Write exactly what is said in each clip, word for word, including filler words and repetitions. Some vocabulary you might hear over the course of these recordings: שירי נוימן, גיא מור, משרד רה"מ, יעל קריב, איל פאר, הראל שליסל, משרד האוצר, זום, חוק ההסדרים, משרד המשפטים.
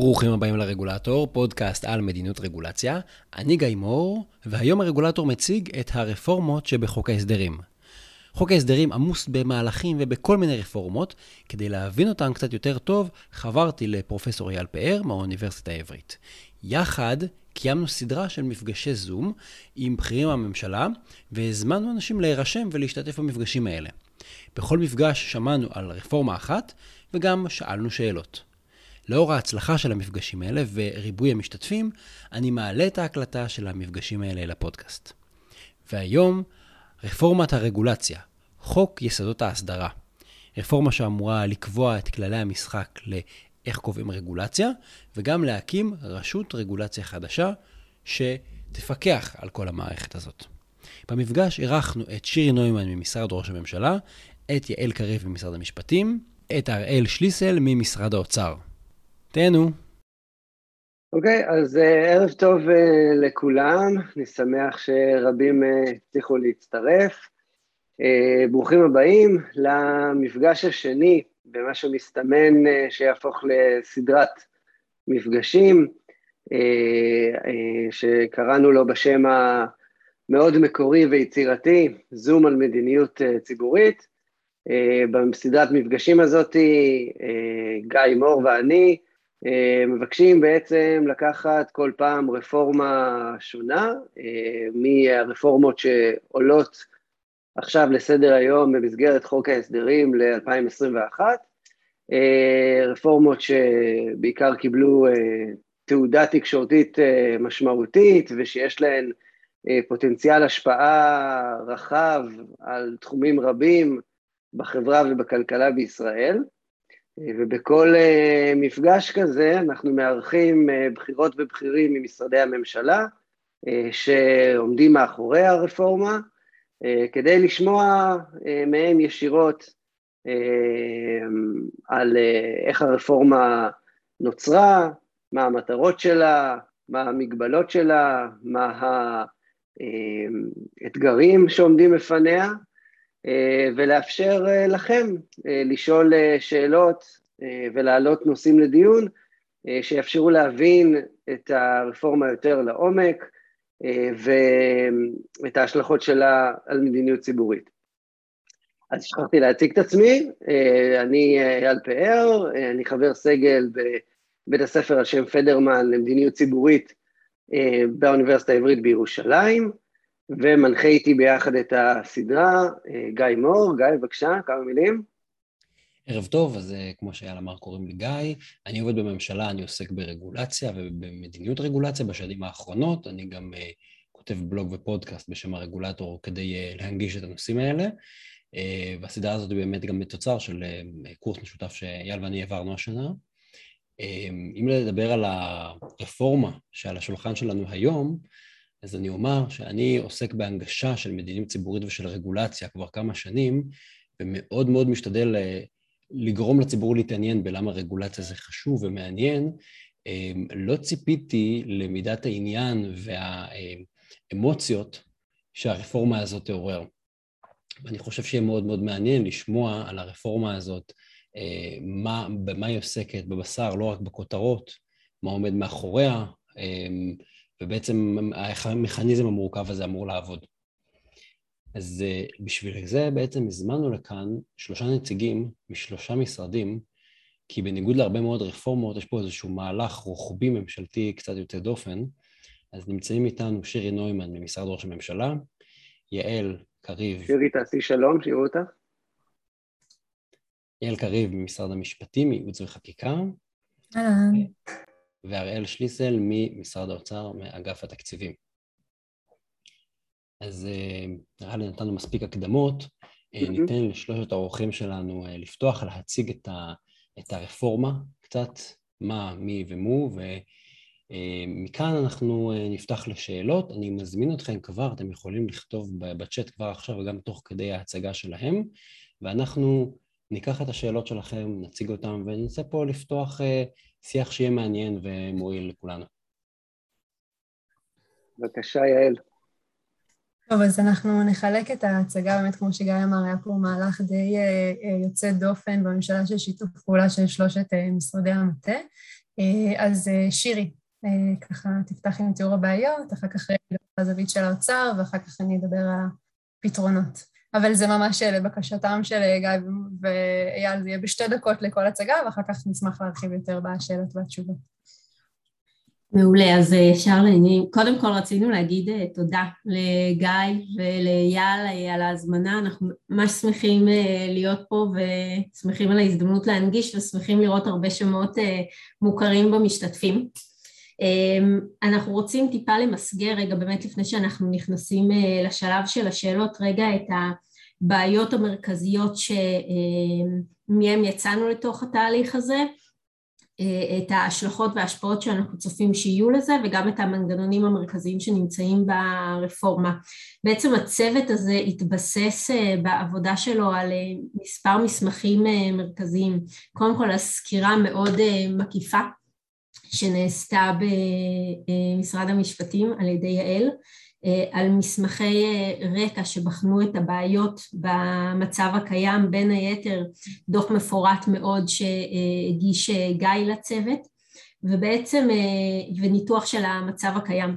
ברוכים הבאים לרגולטור, פודקאסט על מדיניות רגולציה. אני גיא מור, והיום הרגולטור מציג את הרפורמות שבחוק ההסדרים. חוק ההסדרים עמוס במהלכים ובכל מיני רפורמות. כדי להבין אותן קצת יותר טוב, חברתי לפרופסור יעל פאר מהאוניברסיטה העברית. יחד קיימנו סדרה של מפגשי זום עם בכירים מהממשלה, והזמנו אנשים להירשם ולהשתתף במפגשים האלה. בכל מפגש שמענו על רפורמה אחת, וגם שאלנו שאלות. לאור ההצלחה של המפגשים האלה וריבוי המשתתפים, אני מעלה את ההקלטה של המפגשים האלה לפודקאסט. והיום, רפורמת הרגולציה, חוק יסודות ההסדרה. רפורמה שאמורה לקבוע את כללי המשחק לאיך קובעים רגולציה, וגם להקים רשות רגולציה חדשה שתפקח על כל המערכת הזאת. במפגש ערכנו את שירי נוימן ממשרד ראש הממשלה, את יעל קריב ממשרד המשפטים, את הראל שליסל ממשרד האוצר. תהנו. אוקיי, okay, אז uh, ערב טוב uh, לכולם, אני שמח שרבים uh, הצליחו להצטרף. Uh, ברוכים הבאים למפגש השני, במה שמסתמן uh, שיהפוך לסדרת מפגשים, uh, uh, שקראנו לו בשם המאוד מקורי ויצירתי, זום על מדיניות uh, ציבורית. Uh, בסדרת מפגשים הזאת, uh, גיא מור ואני, מבקשים בעצם לקחת כל פעם רפורמה שונה, מהרפורמות שעולות עכשיו לסדר היום במסגרת חוק ההסדרים ל-אלפיים עשרים ואחת, רפורמות שבעיקר קיבלו תעודה תקשורתית משמעותית, ושיש להן פוטנציאל השפעה רחב על תחומים רבים בחברה ובכלכלה בישראל. ובכל uh, מפגש כזה אנחנו מארחים uh, בחירות ובחירים ממשרדי הממשלה uh, שעומדים מאחורי הרפורמה, uh, כדי לשמוע uh, מהם ישירות uh, על uh, איך הרפורמה נוצרה, מה המטרות שלה, מה המגבלות שלה, מה האתגרים שעומדים בפניה, ולאפשר לכם לשאול שאלות ולהעלות נושאים לדיון שיאפשרו להבין את הרפורמה יותר לעומק ואת ההשלכות שלה על מדיניות ציבורית. אז שכחתי להציג את עצמי, אני איל פאר, אני חבר סגל בבית הספר על שם פדרמן למדיניות ציבורית באוניברסיטה העברית בירושלים, ומנחה איתי ביחד את הסדרה, גיא מור. גיא, בבקשה, כמה מילים. ערב טוב, אז כמו שאייל אמר, קוראים לי גיא, אני עובד בממשלה, אני עוסק ברגולציה ובמדיניות רגולציה בשנים האחרונות, אני גם uh, כותב בלוג ופודקאסט בשם הרגולטור כדי uh, להנגיש את הנושאים האלה, uh, והסדרה הזאת היא באמת גם בתוצר של uh, קורס משותף שאייל ואני עברנו השנה. Uh, אם לדבר על הרפורמה שעל השולחן שלנו היום, אז אני אומר שאני עוסק בהנגשה של מדיניות ציבורית ושל רגולציה כבר כמה שנים, ומאוד מאוד משתדל לגרום לציבור להתעניין בלמה רגולציה זה חשוב ומעניין. לא ציפיתי למידת העניין והאמוציות שהרפורמה הזאת תעורר. ואני חושב שיהיה מאוד מאוד מעניין לשמוע על הרפורמה הזאת, מה, במה היא עוסקת בבשר, לא רק בכותרות, מה עומד מאחוריה, ובעצם המכניזם המורכב הזה אמור לעבוד. אז בשביל זה בעצם הזמנו לכאן שלושה נציגים משלושה משרדים, כי בניגוד להרבה מאוד רפורמות, יש פה איזשהו מהלך רוחבי ממשלתי קצת יותר דופן. אז נמצאים איתנו שירי נוימן ממשרד ראש הממשלה, יעל קריב. שירי, תעשי שלום, שירו אותך. יעל קריב ממשרד המשפטים, ייעוץ וחקיקה. אהלן. והראל שליסל ממשרד האוצר, מאגף התקציבים. אז נראה לי נתנו מספיק הקדמות, mm-hmm. ניתן לשלושת האורחים שלנו לפתוח, להציג את, ה, את הרפורמה קצת, מה, מי ומו, ומכאן אנחנו נפתח לשאלות. אני מזמין אתכם כבר, אתם יכולים לכתוב בצ'אט כבר עכשיו וגם תוך כדי ההצגה שלהם, ואנחנו ניקח את השאלות שלכם, נציג אותם, וננסה פה לפתוח שיח שיהיה מעניין ומועיל לכולנו. בבקשה, יעל. טוב, אז אנחנו נחלק את ההצגה, באמת כמו שגיא אמר, היה פה מהלך די יוצא דופן בממשלה של שיתוף פעולה של שלושת משרדי המטה, אז שירי, ככה תפתח עם תיאור הבעיות, אחר כך הזווית של האוצר, ואחר כך אני אדבר על פתרונות. אבל זה ממש לבקשתם של גיא ואייל, זה יהיה בשתי דקות לכל הצגה, ואחר כך נשמח להרחיב יותר בשאלות והתשובות. מעולה, אז ישר לעניינים. קודם כל רצינו להגיד תודה לגיא ולאייל על ההזמנה, אנחנו ממש שמחים להיות פה ושמחים על ההזדמנות להנגיש ושמחים לראות הרבה שמות מוכרים במשתתפים. אנחנו רוצים טיפה למסגר רגע באמת לפני שאנחנו נכנסים לשלב של השאלות רגע את הבעיות המרכזיות שמהם יצאנו לתוך התהליך הזה, את ההשלכות וההשפעות שאנחנו צופים שיהיו לזה וגם את המנגנונים המרכזיים שנמצאים ברפורמה. בעצם הצוות הזה התבסס בעבודה שלו על מספר מסמכים מרכזיים, קודם כל הסקירה מאוד מקיפה שנעשתה במשרד המשפטים על ידי יעל, על מסמכי רקע שבחנו את הבעיות במצב הקיים, בין היתר דוח מפורט מאוד שהגיש גיא לצוות, ובעצם, וניתוח של המצב הקיים.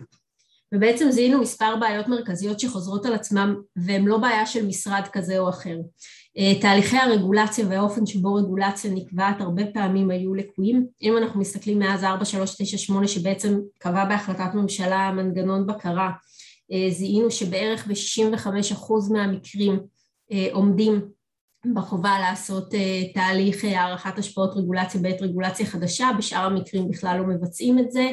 ובעצם זיהינו מספר בעיות מרכזיות שחוזרות על עצמם, והן לא בעיה של משרד כזה או אחר. תהליכי הרגולציה והאופן שבו רגולציה נקבעת הרבה פעמים היו לקויים. אם אנחנו מסתכלים מאז ארבע שלוש תשע שמונה שבעצם קבע בהחלטת ממשלה מנגנון בקרה, זיהינו שבערך ב-שישים וחמישה אחוז מהמקרים עומדים בחובה לעשות תהליך הערכת השפעות רגולציה בעת רגולציה חדשה, בשאר המקרים בכלל לא מבצעים את זה,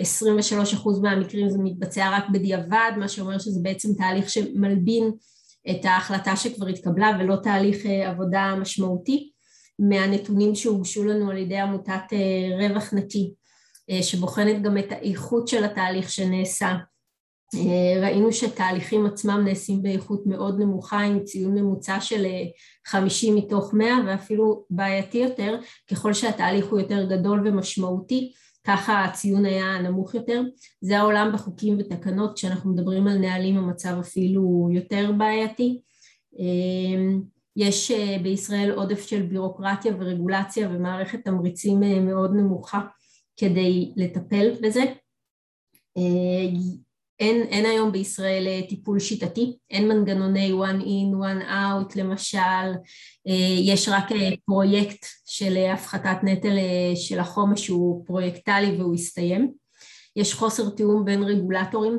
עשרים ושלושה אחוז מהמקרים זה מתבצע רק בדיעבד, מה שאומר שזה בעצם תהליך שמלבין את ההחלטה שכבר התקבלה ולא תהליך עבודה משמעותי. מהנתונים שהוגשו לנו על ידי עמותת רווח נקי, שבוחנת גם את האיכות של התהליך שנעשה, ראינו שתהליכים עצמם נעשים באיכות מאוד נמוכה, עם ציון ממוצע של חמישים מתוך מאה, ואפילו בעייתי יותר, ככל שהתהליך הוא יותר גדול ומשמעותי, ככה הציון היה נמוך יותר. זה העולם בחוקים ותקנות, כשאנחנו מדברים על נהלים המצב אפילו יותר בעייתי. יש בישראל עודף של בירוקרטיה ורגולציה ומערכת תמריצים מאוד נמוכה כדי לטפל בזה. אין, אין היום בישראל טיפול שיטתי, אין מנגנוני one in, one out, למשל, יש רק פרויקט של הפחתת נטל של החומש שהוא פרויקטלי והוא הסתיים, יש חוסר תיאום בין רגולטורים,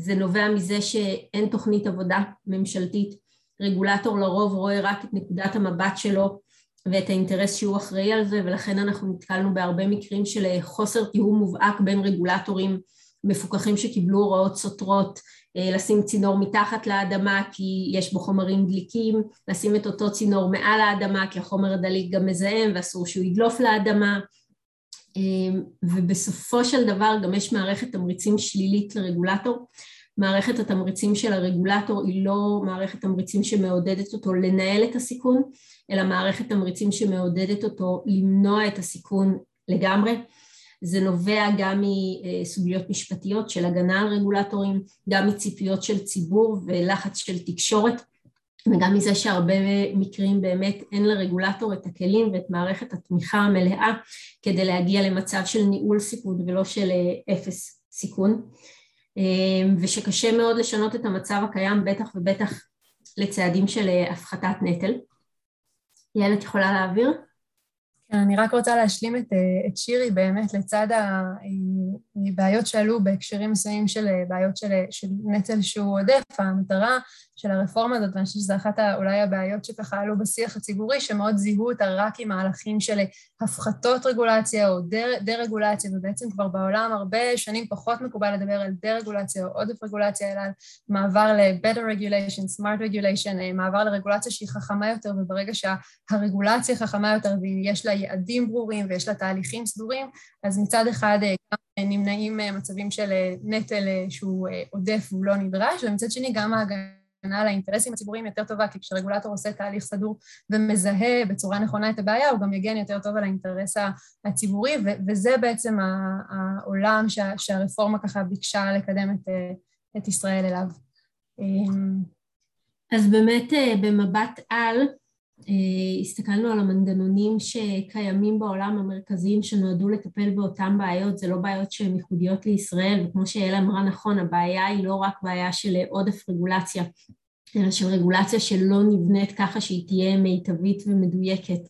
זה נובע מזה שאין תוכנית עבודה ממשלתית, רגולטור לרוב רואה רק את נקודת המבט שלו ואת האינטרס שהוא אחראי על זה, ולכן אנחנו נתקלנו בהרבה מקרים של חוסר תיאום מובהק בין רגולטורים, מפוקחים שקיבלו הוראות סותרות, לשים צינור מתחת לאדמה כי יש בו חומרים דליקים, לשים את אותו צינור מעל האדמה כי החומר הדליק גם מזהם ואסור שהוא ידלוף לאדמה, ובסופו של דבר גם יש מערכת תמריצים שלילית לרגולטור, מערכת התמריצים של הרגולטור היא לא מערכת תמריצים שמעודדת אותו לנהל את הסיכון, אלא מערכת תמריצים שמעודדת אותו למנוע את הסיכון לגמרי, זה נובע גם מסוגיות משפטיות של הגנה על רגולטורים, גם מציפיות של ציבור ולחץ של תקשורת, וגם מזה שהרבה מקרים באמת אין לרגולטור את הכלים ואת מערכת התמיכה המלאה, כדי להגיע למצב של ניהול סיכון ולא של אפס סיכון, ושקשה מאוד לשנות את המצב הקיים, בטח ובטח לצעדים של הפחתת נטל. יעל, את יכולה להעביר? אני רק רוצה להשלים את, את שירי באמת לצד הבעיות שעלו בהקשרים מסוים של בעיות של, של נטל שהוא עודף, המטרה של הרפורמה הזאת, ואני חושבת שזו אחת אולי הבעיות שככה עלו בשיח הציבורי, שמאוד זיהו אותה רק עם מהלכים של הפחתות רגולציה או דה-רגולציה, ובעצם כבר בעולם הרבה שנים פחות מקובל לדבר על דה-רגולציה או עודף רגולציה, אלא על מעבר ל-better regulation, smart regulation, מעבר לרגולציה שהיא חכמה יותר, וברגע שהרגולציה חכמה יותר ויש לה יעדים ברורים ויש לה תהליכים סדורים, אז מצד אחד גם נמנעים מצבים של נטל שהוא עודף והוא לא נדרש, ומצד שני גם ההגנה על האינטרסים הציבוריים יותר טובה, כי כשרגולטור עושה תהליך סדור ומזהה בצורה נכונה את הבעיה, הוא גם יגן יותר טוב על האינטרס הציבורי, וזה בעצם העולם שהרפורמה ככה ביקשה לקדם את ישראל אליו. אז באמת במבט על, הסתכלנו על המנגנונים שקיימים בעולם המרכזיים שנועדו לטפל באותן בעיות, זה לא בעיות שהן ייחודיות לישראל, וכמו שיעל אמרה נכון, הבעיה היא לא רק בעיה של עודף רגולציה, אלא של רגולציה שלא נבנית ככה שהיא תהיה מיטבית ומדויקת,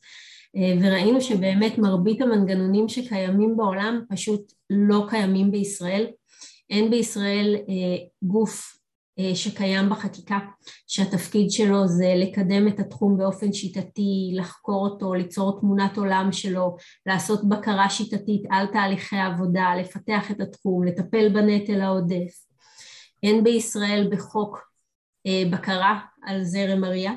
וראינו שבאמת מרבית המנגנונים שקיימים בעולם פשוט לא קיימים בישראל, אין בישראל גוף שקיים בחקיקה, שהתפקיד שלו זה לקדם את התחום באופן שיטתי, לחקור אותו, ליצור תמונת עולם שלו, לעשות בקרה שיטתית על תהליכי העבודה, לפתח את התחום, לטפל בנטל העודף. אין בישראל בחוק בקרה על זרם הריאה,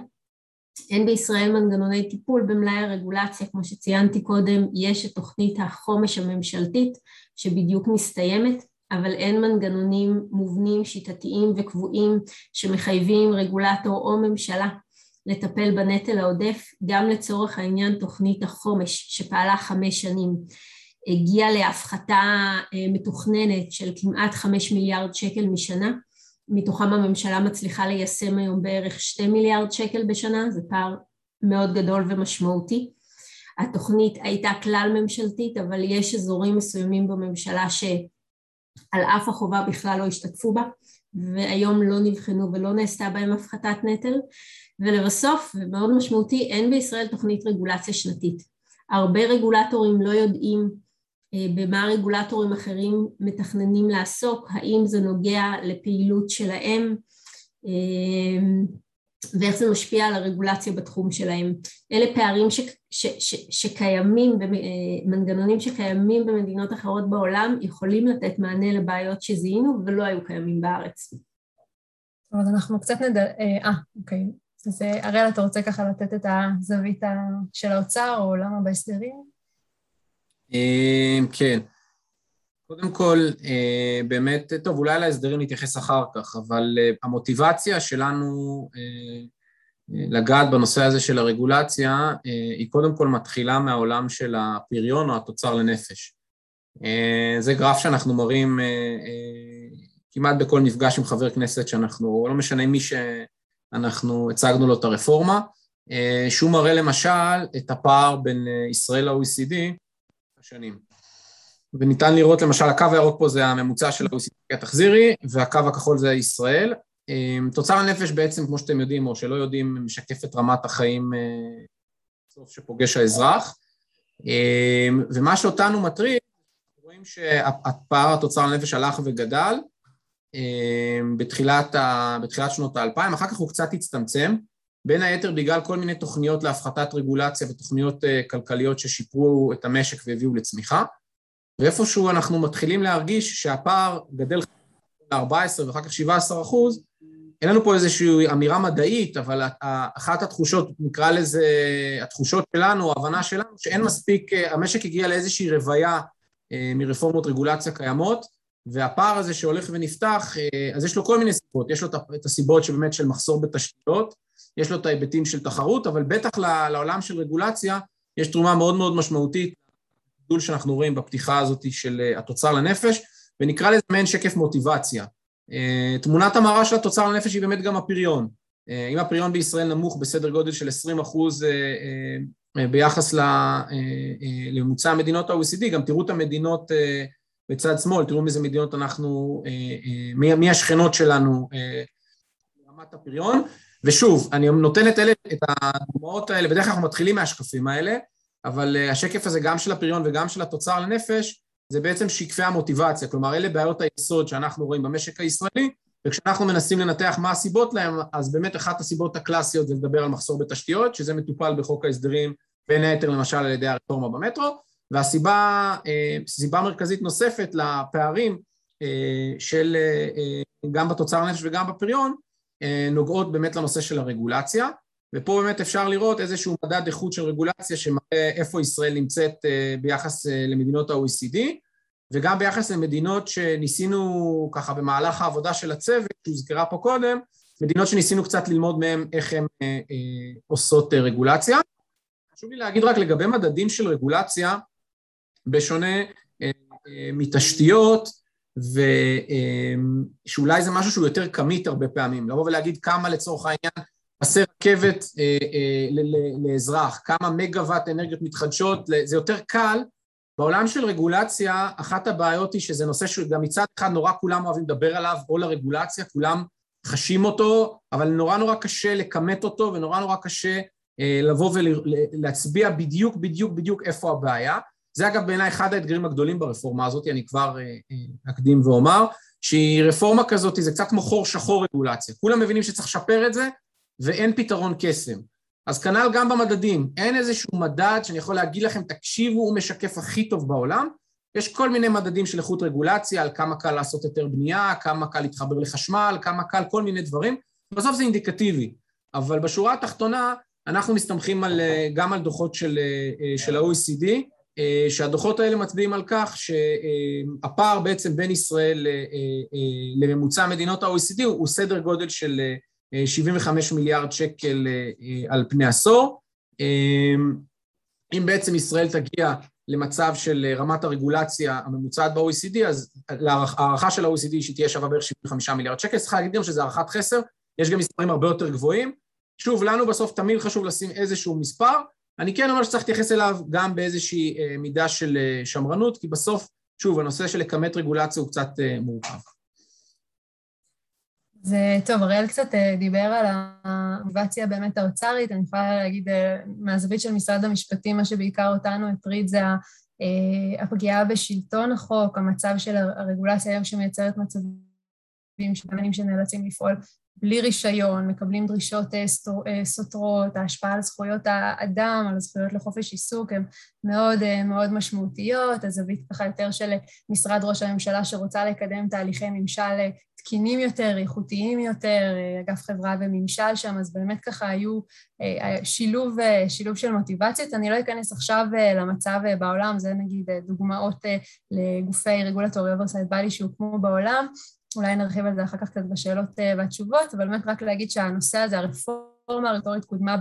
אין בישראל מנגנוני טיפול במלאי הרגולציה, כמו שציינתי קודם, יש את תוכנית החומש הממשלתית שבדיוק מסתיימת, אבל אין מנגנונים מובנים, שיטתיים וקבועים שמחייבים רגולטור או ממשלה לטפל בנטל העודף, גם לצורך העניין תוכנית החומש שפעלה חמש שנים, הגיעה להפחתה מתוכננת של כמעט חמש מיליארד שקל משנה, מתוכם הממשלה מצליחה ליישם היום בערך שתי מיליארד שקל בשנה, זה פער מאוד גדול ומשמעותי. התוכנית הייתה כלל ממשלתית, אבל יש אזורים מסוימים בממשלה ש... על אף החובה בכלל לא השתתפו בה, והיום לא נבחנו ולא נעשתה בהם הפחתת נטל, ולבסוף, ומאוד משמעותי, אין בישראל תוכנית רגולציה שנתית. הרבה רגולטורים לא יודעים במה רגולטורים אחרים מתכננים לעסוק, האם זה נוגע לפעילות שלהם, ואיך זה משפיע על הרגולציה בתחום שלהם. אלה פערים ש, ש, ש, שקיימים, מנגנונים שקיימים במדינות אחרות בעולם, יכולים לתת מענה לבעיות שזיהינו ולא היו קיימים בארץ. טוב, אז אנחנו קצת נדל... אה, אוקיי. אז הראל, אתה רוצה ככה לתת את הזווית של האוצר, או למה בהסדרים? כן. קודם כל, באמת, טוב, אולי להסדרים נתייחס אחר כך, אבל המוטיבציה שלנו לגעת בנושא הזה של הרגולציה, היא קודם כל מתחילה מהעולם של הפריון או התוצר לנפש. זה גרף שאנחנו מראים כמעט בכל נפגש עם חבר כנסת שאנחנו, לא משנה מי שאנחנו הצגנו לו את הרפורמה, שהוא מראה למשל את הפער בין ישראל ל-או אי סי די השנים. וניתן לראות למשל, הקו הירוק פה זה הממוצע של ה-או אי סי די התחזירי, והקו הכחול זה ישראל. תוצר הנפש בעצם, כמו שאתם יודעים או שלא יודעים, משקף את רמת החיים בסוף שפוגש האזרח. ומה שאותנו מטריד, רואים שהפער התוצר הנפש הלך וגדל, בתחילת, ה... בתחילת שנות ה-אלפיים, אחר כך הוא קצת הצטמצם, בין היתר בגלל כל מיני תוכניות להפחתת רגולציה ותוכניות כלכליות ששיפרו את המשק והביאו לצמיחה. ואיפשהו אנחנו מתחילים להרגיש שהפער גדל ל-ארבע עשרה ואחר כך שבעה עשר אחוז, אין לנו פה איזושהי אמירה מדעית, אבל אחת התחושות, נקרא לזה, התחושות שלנו, ההבנה שלנו, שאין מספיק, המשק הגיע לאיזושהי רוויה מרפורמות רגולציה קיימות, והפער הזה שהולך ונפתח, אז יש לו כל מיני סיבות, יש לו את הסיבות שבאמת של מחסור בתשתיות, יש לו את ההיבטים של תחרות, אבל בטח לעולם של רגולציה, יש תרומה מאוד מאוד משמעותית, גדול שאנחנו רואים בפתיחה הזאת של התוצר לנפש, ונקרא לזה מעין שקף מוטיבציה. תמונת המראה של התוצר לנפש היא באמת גם הפריון. אם הפריון בישראל נמוך בסדר גודל של עשרים אחוז ביחס לממוצע המדינות ה-או אי סי די, גם תראו את המדינות בצד שמאל, תראו מזה מדינות אנחנו, מי השכנות שלנו ברמת הפריון, ושוב, אני נותן את, אלה, את הדוגמאות האלה, בדרך כלל אנחנו מתחילים מהשקפים האלה, אבל השקף הזה גם של הפריון וגם של התוצר לנפש, זה בעצם שקפי המוטיבציה, כלומר אלה בעיות היסוד שאנחנו רואים במשק הישראלי, וכשאנחנו מנסים לנתח מה הסיבות להם, אז באמת אחת הסיבות הקלאסיות זה לדבר על מחסור בתשתיות, שזה מטופל בחוק ההסדרים, בין היתר למשל על ידי הרפורמה במטרו, והסיבה סיבה מרכזית נוספת לפערים של גם בתוצר לנפש וגם בפריון, נוגעות באמת לנושא של הרגולציה, ופה באמת אפשר לראות איזשהו מדד איכות של רגולציה שמראה איפה ישראל נמצאת ביחס למדינות ה-או אי סי די, וגם ביחס למדינות שניסינו ככה במהלך העבודה של הצוות, שהוזכרה פה קודם, מדינות שניסינו קצת ללמוד מהן איך הן אה, אה, עושות רגולציה. חשוב לי להגיד רק לגבי מדדים של רגולציה, בשונה אה, אה, מתשתיות, ושאולי זה משהו שהוא יותר כמית הרבה פעמים, לבוא ולהגיד כמה לצורך העניין, פסי רכבת אה, אה, לאזרח, כמה מגוואט אנרגיות מתחדשות, זה יותר קל. בעולם של רגולציה, אחת הבעיות היא שזה נושא שגם מצד אחד נורא כולם אוהבים לדבר עליו, או לרגולציה, כולם חשים אותו, אבל נורא נורא קשה לקמת אותו, ונורא נורא קשה אה, לבוא ולהצביע בדיוק, בדיוק, בדיוק איפה הבעיה. זה אגב בעיניי אחד האתגרים הגדולים ברפורמה הזאת, אני כבר אה, אקדים ואומר, שהיא רפורמה כזאת, זה קצת כמו חור שחור רגולציה. כולם מבינים שצריך לשפר את זה, ואין פתרון קסם. אז כנ"ל גם במדדים, אין איזשהו מדד שאני יכול להגיד לכם, תקשיבו, הוא משקף הכי טוב בעולם. יש כל מיני מדדים של איכות רגולציה, על כמה קל לעשות יותר בנייה, כמה קל להתחבר לחשמל, כמה קל, כל מיני דברים. בסוף זה אינדיקטיבי, אבל בשורה התחתונה, אנחנו מסתמכים על, גם על דוחות של, של ה-או אי סי די, שהדוחות האלה מצביעים על כך שהפער בעצם בין ישראל לממוצע מדינות ה-או אי סי די הוא סדר גודל של שבעים וחמישה מיליארד שקל על פני עשור. אם בעצם ישראל תגיע למצב של רמת הרגולציה הממוצעת ב-או אי סי די, אז הערכה של ה-או אי סי די שתהיה שווה בערך שבעים וחמישה מיליארד שקל, צריך להגדיר שזה הערכת חסר, יש גם מספרים הרבה יותר גבוהים. שוב, לנו בסוף תמיד חשוב לשים איזשהו מספר, אני כן אומר שצריך להתייחס אליו גם באיזושהי מידה של שמרנות, כי בסוף, שוב, הנושא של לקמת רגולציה הוא קצת מורכב. זה טוב, הראל קצת דיבר על המוטיבציה באמת האוצרית, אני יכולה להגיד מהזווית של משרד המשפטים, מה שבעיקר אותנו הטריד זה הפגיעה בשלטון החוק, המצב של הרגולציה היום שמייצרת מצבים שבאמנים שנאלצים לפעול בלי רישיון, מקבלים דרישות סותרות, ההשפעה על זכויות האדם, על הזכויות לחופש עיסוק, הן מאוד מאוד משמעותיות, הזווית ככה יותר של משרד ראש הממשלה שרוצה לקדם תהליכי ממשל תקינים יותר, איכותיים יותר, אגף חברה וממשל שם, אז באמת ככה היו שילוב, שילוב של מוטיבציות. אני לא אכנס עכשיו למצב בעולם, זה נגיד דוגמאות לגופי רגולטורי אוברסייד באדי שהוקמו בעולם, אולי נרחיב על זה אחר כך קצת בשאלות והתשובות, אבל באמת רק להגיד שהנושא הזה, הרפורמה הרגולטורית קודמה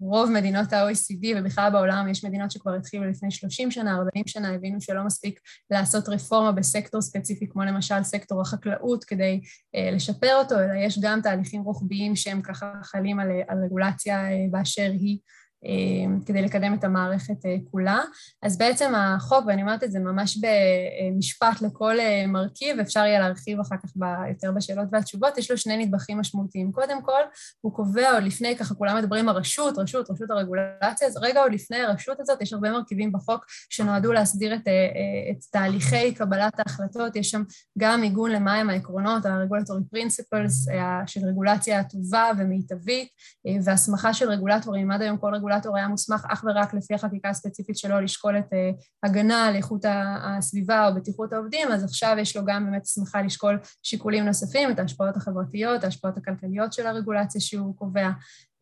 ברוב מדינות ה-או אי סי די, ובכלל בעולם יש מדינות שכבר התחילו לפני שלושים שנה, ארבעים שנה, הבינו שלא מספיק לעשות רפורמה בסקטור ספציפי, כמו למשל סקטור החקלאות, כדי אה, לשפר אותו, אלא יש גם תהליכים רוחביים שהם ככה חלים על, על רגולציה אה, באשר היא, כדי לקדם את המערכת כולה. אז בעצם החוק, ואני אומרת את זה ממש במשפט לכל מרכיב, אפשר יהיה להרחיב אחר כך יותר בשאלות והתשובות, יש לו שני נדבכים משמעותיים. קודם כל, הוא קובע עוד לפני, ככה כולם מדברים הרשות, רשות, רשות הרגולציה, אז רגע עוד לפני הרשות הזאת, יש הרבה מרכיבים בחוק שנועדו להסדיר את, את תהליכי קבלת ההחלטות, יש שם גם עיגון למהם העקרונות, ה-Regulatory Principles של רגולציה טובה ומיטבית, והסמכה של רגולטורים, עד היום כל רגולטור היה מוסמך אך ורק לפי החקיקה הספציפית שלו לשקול את uh, הגנה על איכות הסביבה או בטיחות העובדים, אז עכשיו יש לו גם באמת הסמכה לשקול שיקולים נוספים, את ההשפעות החברתיות, ההשפעות הכלכליות של הרגולציה שהוא קובע.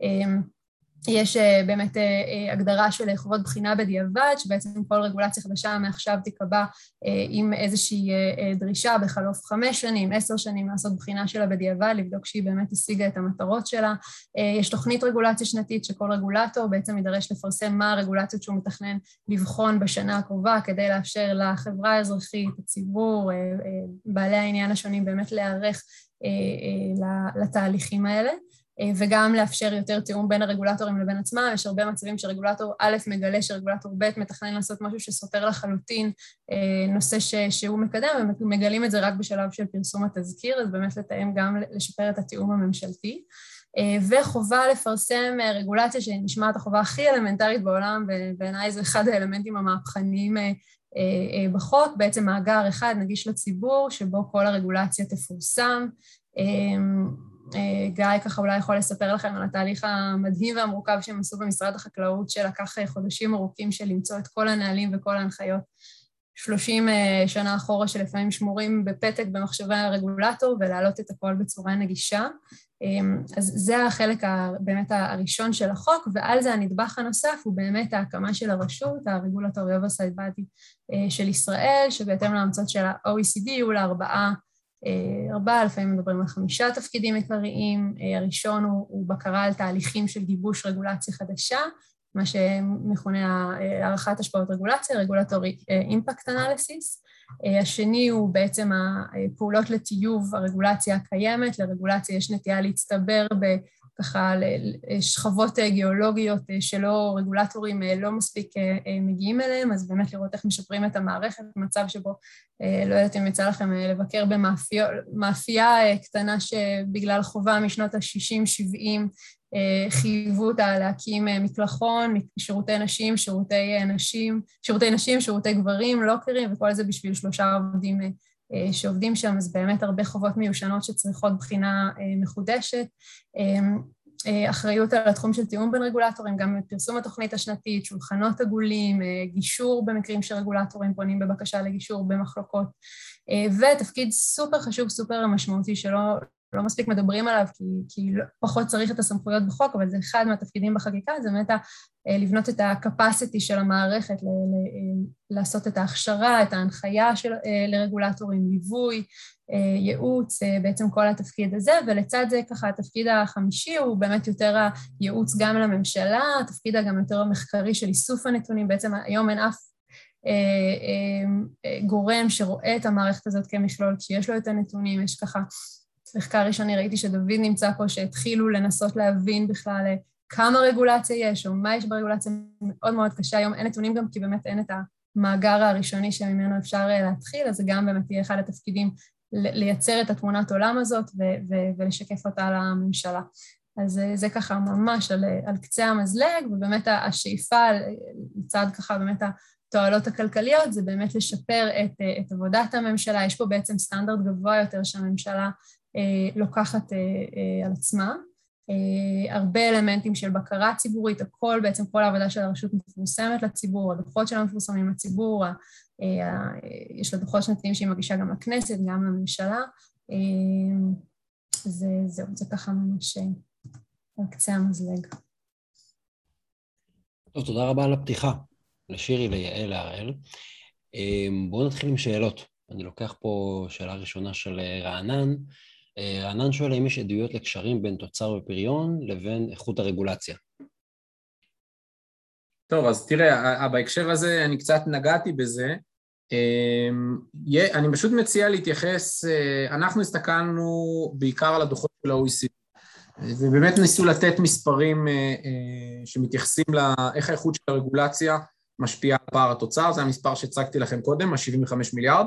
Um, יש באמת הגדרה של חובות בחינה בדיעבד, שבעצם כל רגולציה חדשה מעכשיו תיקבע עם איזושהי דרישה בחלוף חמש שנים, עשר שנים לעשות בחינה שלה בדיעבד, לבדוק שהיא באמת השיגה את המטרות שלה. יש תוכנית רגולציה שנתית שכל רגולטור בעצם יידרש לפרסם מה הרגולציות שהוא מתכנן לבחון בשנה הקרובה, כדי לאפשר לחברה האזרחית, הציבור, בעלי העניין השונים באמת להיערך לתהליכים האלה. וגם לאפשר יותר תיאום בין הרגולטורים לבין עצמם. יש הרבה מצבים שרגולטור א' מגלה שרגולטור ב' מתכנן לעשות משהו שסותר לחלוטין נושא ש, שהוא מקדם, ומגלים את זה רק בשלב של פרסום התזכיר, אז באמת לתאם גם לשפר את התיאום הממשלתי. וחובה לפרסם רגולציה שנשמעת החובה הכי אלמנטרית בעולם, ובעיניי זה אחד האלמנטים המהפכניים בחוק, בעצם מאגר אחד נגיש לציבור, שבו כל הרגולציה תפורסם. גיא ככה אולי יכול לספר לכם על התהליך המדהים והמורכב שהם עשו במשרד החקלאות, שלקח חודשים ארוכים של למצוא את כל הנהלים וכל ההנחיות שלושים שנה אחורה, שלפעמים שמורים בפתק במחשבי הרגולטור, ולהעלות את הכל בצורה נגישה. אז זה החלק באמת הראשון של החוק, ועל זה הנדבך הנוסף הוא באמת ההקמה של הרשות, הרגולטורי אוברסייד באדי של ישראל, שבהתאם להמצאות של ה-או אי סי די יהיו לארבעה, ארבעה, לפעמים מדברים על חמישה תפקידים עיקריים. הראשון הוא, הוא בקרה על תהליכים של גיבוש רגולציה חדשה, מה שמכונה הערכת השפעות רגולציה, Regulatory Impact Analysis. השני הוא בעצם הפעולות לטיוב הרגולציה הקיימת, לרגולציה יש נטייה להצטבר ב... ככה לשכבות גיאולוגיות שלא, רגולטורים לא מספיק מגיעים אליהם, אז באמת לראות איך משפרים את המערכת, מצב שבו, לא יודעת אם יצא לכם לבקר במאפייה קטנה שבגלל חובה משנות ה-שישים שבעים, חייבו אותה להקים מקלחון, שירותי נשים, שירותי נשים, שירותי נשים, שירותי גברים, לוקרים, וכל זה בשביל שלושה עובדים שעובדים שם, אז באמת הרבה חובות מיושנות שצריכות בחינה מחודשת. אחריות על התחום של תיאום בין רגולטורים, גם פרסום התוכנית השנתית, שולחנות עגולים, גישור במקרים שרגולטורים פונים בבקשה לגישור במחלוקות, ותפקיד סופר חשוב, סופר משמעותי שלא לא מספיק מדברים עליו, כי, כי פחות צריך את הסמכויות בחוק, אבל זה אחד מהתפקידים בחקיקה, זה באמת לבנות את הקפסיטי של המערכת, ל, ל, לעשות את ההכשרה, את ההנחיה של, לרגולטורים, ליווי, ייעוץ, בעצם כל התפקיד הזה, ולצד זה ככה התפקיד החמישי הוא באמת יותר הייעוץ גם לממשלה, התפקיד גם יותר המחקרי של איסוף הנתונים, בעצם היום אין אף, גורם שרואה את המערכת הזאת כמכלול, כשיש לו את הנתונים, יש ככה, מחקר ראשוני, ראיתי שדוד נמצא פה, שהתחילו לנסות להבין בכלל כמה רגולציה יש, או מה יש ברגולציה מאוד מאוד קשה. היום אין נתונים גם כי באמת אין את המאגר הראשוני שממנו אפשר להתחיל, אז זה גם באמת יהיה אחד התפקידים לייצר את התמונת עולם הזאת ולשקף אותה לממשלה. אז זה ככה ממש על, על קצה המזלג, ובאמת השאיפה לצד ככה באמת ה... התועלות הכלכליות, זה באמת לשפר את, את עבודת הממשלה, יש פה בעצם סטנדרט גבוה יותר שהממשלה אה, לוקחת אה, אה, על עצמה, אה, הרבה אלמנטים של בקרה ציבורית, הכל בעצם כל העבודה של הרשות מפורסמת לציבור, הדוחות שלה מפורסמים לציבור, אה, אה, אה, יש לה דוחות שנתיים שהיא מגישה גם לכנסת, גם לממשלה, אה, זה, זה, זה ככה ממש על קצה המזלג. טוב, תודה רבה על הפתיחה. לשירי, ליעל, להראל. בואו נתחיל עם שאלות. אני לוקח פה שאלה ראשונה של רענן. רענן שואל, האם יש עדויות לקשרים בין תוצר ופריון לבין איכות הרגולציה? טוב, אז תראה, בהקשר הזה אני קצת נגעתי בזה. אני פשוט מציע להתייחס, אנחנו הסתכלנו בעיקר על הדוחות של ה-או אי סי די. ובאמת ניסו לתת מספרים שמתייחסים לאיך האיכות של הרגולציה, משפיעה על פער התוצר, זה המספר שהצגתי לכם קודם, ה-שבעים וחמישה מיליארד,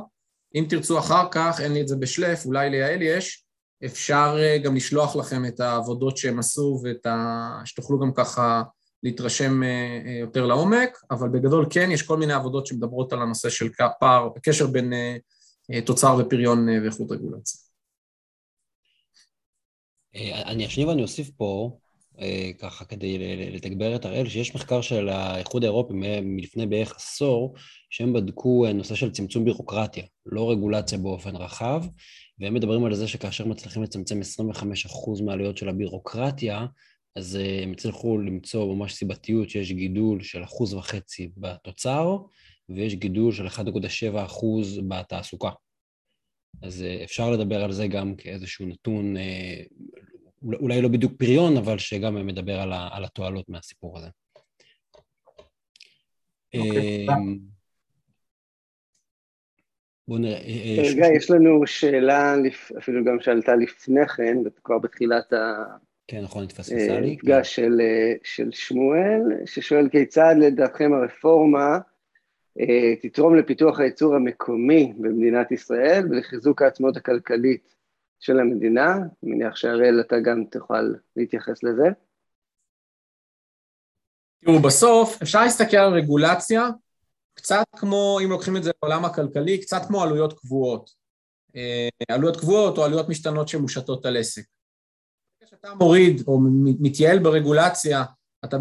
אם תרצו אחר כך, אין לי את זה בשלף, אולי ליעל יש, אפשר גם לשלוח לכם את העבודות שהם עשו, שתוכלו גם ככה להתרשם יותר לעומק, אבל בגדול כן, יש כל מיני עבודות שמדברות על הנושא של פער, הקשר בין תוצר ופריון ואיכות רגולציה. אני אשניב ואני אוסיף פה, ככה כדי לתגבר את הראל, שיש מחקר של האיחוד האירופי מלפני בערך עשור, שהם בדקו נושא של צמצום בירוקרטיה, לא רגולציה באופן רחב, והם מדברים על זה שכאשר מצליחים לצמצם עשרים וחמישה אחוז מהעלויות של הבירוקרטיה, אז הם הצליחו למצוא ממש סיבתיות שיש גידול של אחוז וחצי בתוצר, ויש גידול של אחד נקודה שבע אחוז בתעסוקה. אז אפשר לדבר על זה גם כאיזשהו נתון, אולי לא בדיוק פריון, אבל שגם מדבר על, ה, על התועלות מהסיפור הזה. Okay. בואו נראה. רגע, ש... יש לנו שאלה, אפילו גם שאלתה לפני כן, כבר בתחילת כן, נכון, המפגש של, של שמואל, ששואל כיצד לדעתכם הרפורמה, תתרום לפיתוח הייצור המקומי במדינת ישראל ולחיזוק העצמאות הכלכלית של המדינה. אני מניח שהראל אתה גם תוכל להתייחס לזה. תראו, בסוף אפשר להסתכל על רגולציה, קצת כמו, אם לוקחים את זה לעולם הכלכלי, קצת כמו עלויות קבועות. עלויות קבועות או עלויות משתנות שמושתות על עסק. כשאתה מוריד או מתייעל ברגולציה, אתה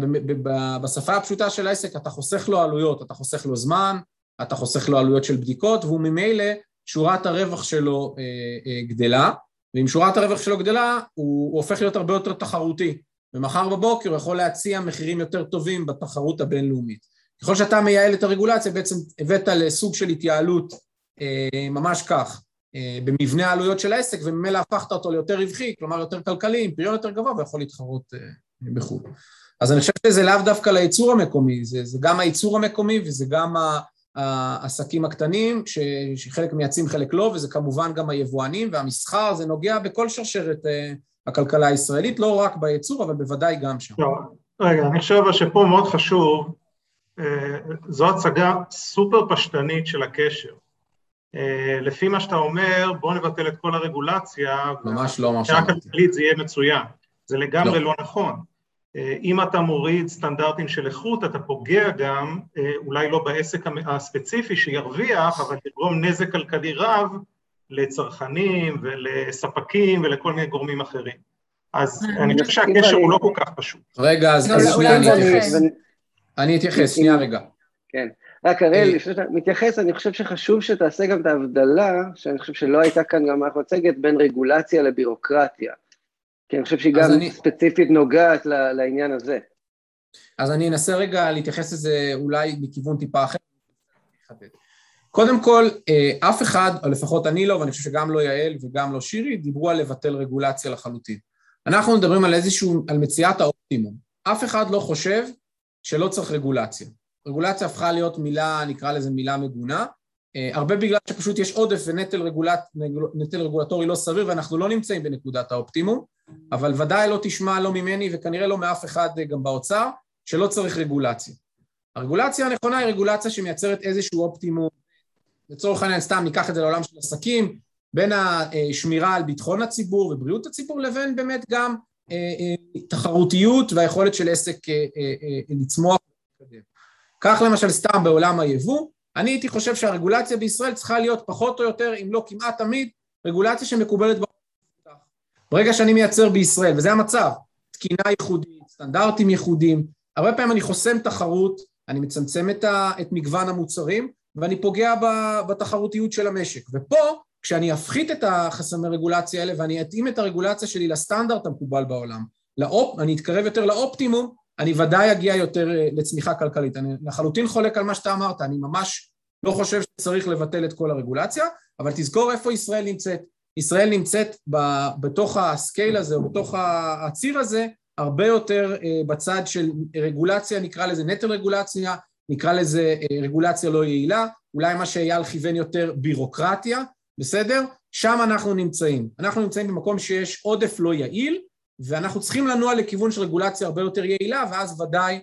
בשפה הפשוטה של העסק, אתה חוסך לו עלויות, אתה חוסך לו זמן, אתה חוסך לו עלויות של בדיקות, והוא ממילא שורת הרווח שלו אה, אה, גדלה, ואם שורת הרווח שלו גדלה, הוא, הוא הופך להיות הרבה יותר תחרותי, ומחר בבוקר הוא יכול להציע מחירים יותר טובים בתחרות הבינלאומית. ככל שאתה מייעל את הרגולציה, בעצם הבאת לסוג של התייעלות אה, ממש כך, אה, במבנה העלויות של העסק, וממילא הפכת אותו ליותר רווחי, כלומר יותר כלכלי, עם פריון יותר גבוה, ויכול להתחרות אה, בחו"ל. אז אני חושב שזה לאו דווקא לייצור המקומי, זה, זה גם הייצור המקומי וזה גם העסקים הקטנים, ש, שחלק מייצאים חלק לא, וזה כמובן גם היבואנים והמסחר, זה נוגע בכל שרשרת הכלכלה הישראלית, לא רק בייצור, אבל בוודאי גם שם. רגע, אני חושב שפה מאוד חשוב, זו הצגה סופר פשטנית של הקשר. לפי מה שאתה אומר, בוא נבטל את כל הרגולציה, ממש לא, ממש לא. הכלכלית זה יהיה מצוין. זה לגמרי לא נכון. אם אתה מוריד סטנדרטים של איכות, אתה פוגע גם, אולי לא בעסק הספציפי שירוויח, אבל יגרום נזק כלכלי רב לצרכנים ולספקים ולכל מיני גורמים אחרים. אז אני חושב שהקשר הוא לא כל כך פשוט. רגע, אז שנייה אני אתייחס. אני אתייחס, שנייה רגע. כן, רק הראל, לפני שאתה מתייחס, אני חושב שחשוב שתעשה גם את ההבדלה, שאני חושב שלא הייתה כאן גם מצגת, בין רגולציה לבירוקרטיה. כי אני חושב שהיא גם אני... ספציפית נוגעת לעניין הזה. אז אני אנסה רגע להתייחס לזה אולי מכיוון טיפה אחר. קודם כל, אף אחד, או לפחות אני לא, ואני חושב שגם לא יעל וגם לא שירי, דיברו על לבטל רגולציה לחלוטין. אנחנו מדברים על איזשהו, על מציאת האופטימום. אף אחד לא חושב שלא צריך רגולציה. רגולציה הפכה להיות מילה, נקרא לזה מילה מגונה, הרבה בגלל שפשוט יש עודף ונטל רגולט, נטל רגולטורי לא סביר, ואנחנו לא נמצאים בנקודת האופטימום, אבל ודאי לא תשמע לא ממני וכנראה לא מאף אחד גם באוצר, שלא צריך רגולציה. הרגולציה הנכונה היא רגולציה שמייצרת איזשהו אופטימום, לצורך העניין סתם ניקח את זה לעולם של עסקים, בין השמירה על ביטחון הציבור ובריאות הציבור, לבין באמת גם תחרותיות והיכולת של עסק לצמוח. כך למשל סתם בעולם היבוא, אני הייתי חושב שהרגולציה בישראל צריכה להיות פחות או יותר, אם לא כמעט תמיד, רגולציה שמקובלת בעולם. ברגע שאני מייצר בישראל, וזה המצב, תקינה ייחודית, סטנדרטים ייחודיים, הרבה פעמים אני חוסם תחרות, אני מצמצם את, ה, את מגוון המוצרים, ואני פוגע בתחרותיות של המשק. ופה, כשאני אפחית את החסמי רגולציה האלה, ואני אתאים את הרגולציה שלי לסטנדרט המקובל בעולם, לאופ, אני אתקרב יותר לאופטימום, אני ודאי אגיע יותר לצמיחה כלכלית. אני לחלוטין חולק על מה שאתה אמרת, אני ממש לא חושב שצריך לבטל את כל הרגולציה, אבל תזכור איפה ישראל נמצאת. ישראל נמצאת בתוך הסקייל הזה, או בתוך הציר הזה, הרבה יותר בצד של רגולציה, נקרא לזה נטל רגולציה, נקרא לזה רגולציה לא יעילה, אולי מה שאייל כיוון יותר בירוקרטיה, בסדר? שם אנחנו נמצאים. אנחנו נמצאים במקום שיש עודף לא יעיל, ואנחנו צריכים לנוע לכיוון של רגולציה הרבה יותר יעילה, ואז ודאי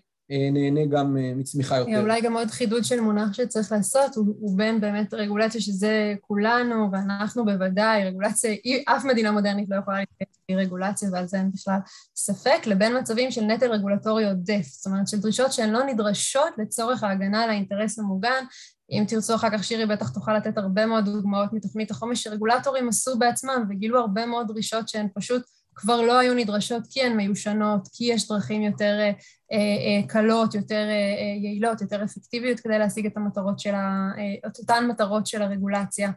נהנה גם מצמיחה יותר. אולי גם עוד חידוד של מונח שצריך לעשות, הוא בין באמת רגולציה שזה כולנו, ואנחנו בוודאי, רגולציה, אף מדינה מודרנית לא יכולה להתקיים רגולציה, ועל זה אין בכלל ספק, לבין מצבים של נטל רגולטורי עודף, זאת אומרת של דרישות שהן לא נדרשות לצורך ההגנה על האינטרס המוגן. אם תרצו אחר כך שירי בטח תוכל לתת הרבה מאוד דוגמאות מתוכנית החומש שרגולטורים עשו בעצמם, וגילו הרבה מאוד דרישות שהן פשוט כבר לא היו נדרשות כי הן מיושנות, כי יש דרכים יותר אה, אה, קלות, יותר אה, יעילות, יותר אפקטיביות, כדי להשיג את המטרות של ה, אה, את אותן מטרות של הרגולציה,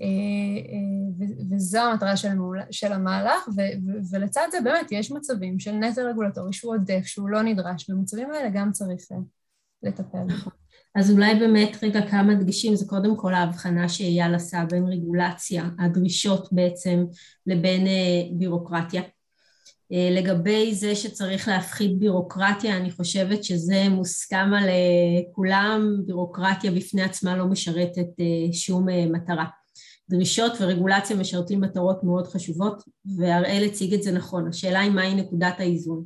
אה, אה, ו- וזו המטרה של, של המהלך, ו- ו- ולצד זה באמת יש מצבים של נטל רגולטורי שהוא עודף, שהוא לא נדרש, במצבים האלה גם צריך אה, לטפל. אז אולי באמת רגע כמה דגשים, זה קודם כל ההבחנה שאייל עשה בין רגולציה, הדרישות בעצם, לבין בירוקרטיה. לגבי זה שצריך להפחית בירוקרטיה, אני חושבת שזה מוסכם על כולם, בירוקרטיה בפני עצמה לא משרתת שום מטרה. דרישות ורגולציה משרתים מטרות מאוד חשובות, והראל הציג את זה נכון. השאלה היא מהי נקודת האיזון.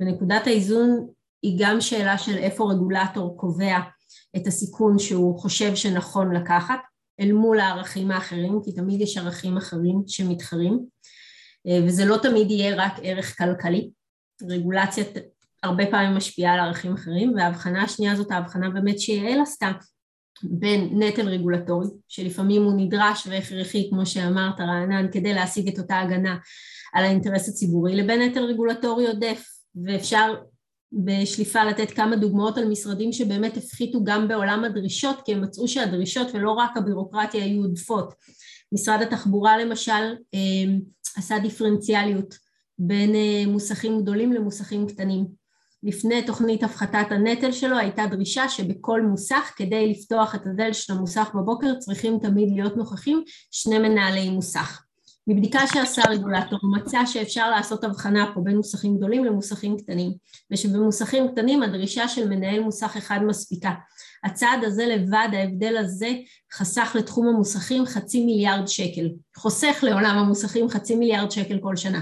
ונקודת האיזון היא גם שאלה של איפה רגולטור קובע את הסיכון שהוא חושב שנכון לקחת, אל מול הערכים האחרים, כי תמיד יש ערכים אחרים שמתחרים, וזה לא תמיד יהיה רק ערך כלכלי, רגולציה הרבה פעמים משפיעה על ערכים אחרים, וההבחנה השנייה הזאת, ההבחנה באמת שיעל עשתה, בין נטל רגולטורי, שלפעמים הוא נדרש והכרחי, כמו שאמרת רענן, כדי להשיג את אותה הגנה על האינטרס הציבורי, לבין נטל רגולטורי עודף, ואפשר בשליפה לתת כמה דוגמאות על משרדים שבאמת הפחיתו גם בעולם הדרישות, כי הם מצאו שהדרישות ולא רק הבירוקרטיה היו עודפות. משרד התחבורה למשל עשה דיפרנציאליות בין מוסכים גדולים למוסכים קטנים. לפני תוכנית הפחתת הנטל שלו הייתה דרישה שבכל מוסך, כדי לפתוח את הדלת של המוסך בבוקר, צריכים תמיד להיות נוכחים שני מנהלי מוסך. מבדיקה שעשה רגולטור מצא שאפשר לעשות הבחנה פה בין מוסכים גדולים למוסכים קטנים, ושבמוסכים קטנים הדרישה של מנהל מוסך אחד מספיקה. הצעד הזה לבד, ההבדל הזה, חסך לתחום המוסכים חצי מיליארד שקל, חוסך לעולם המוסכים חצי מיליארד שקל כל שנה.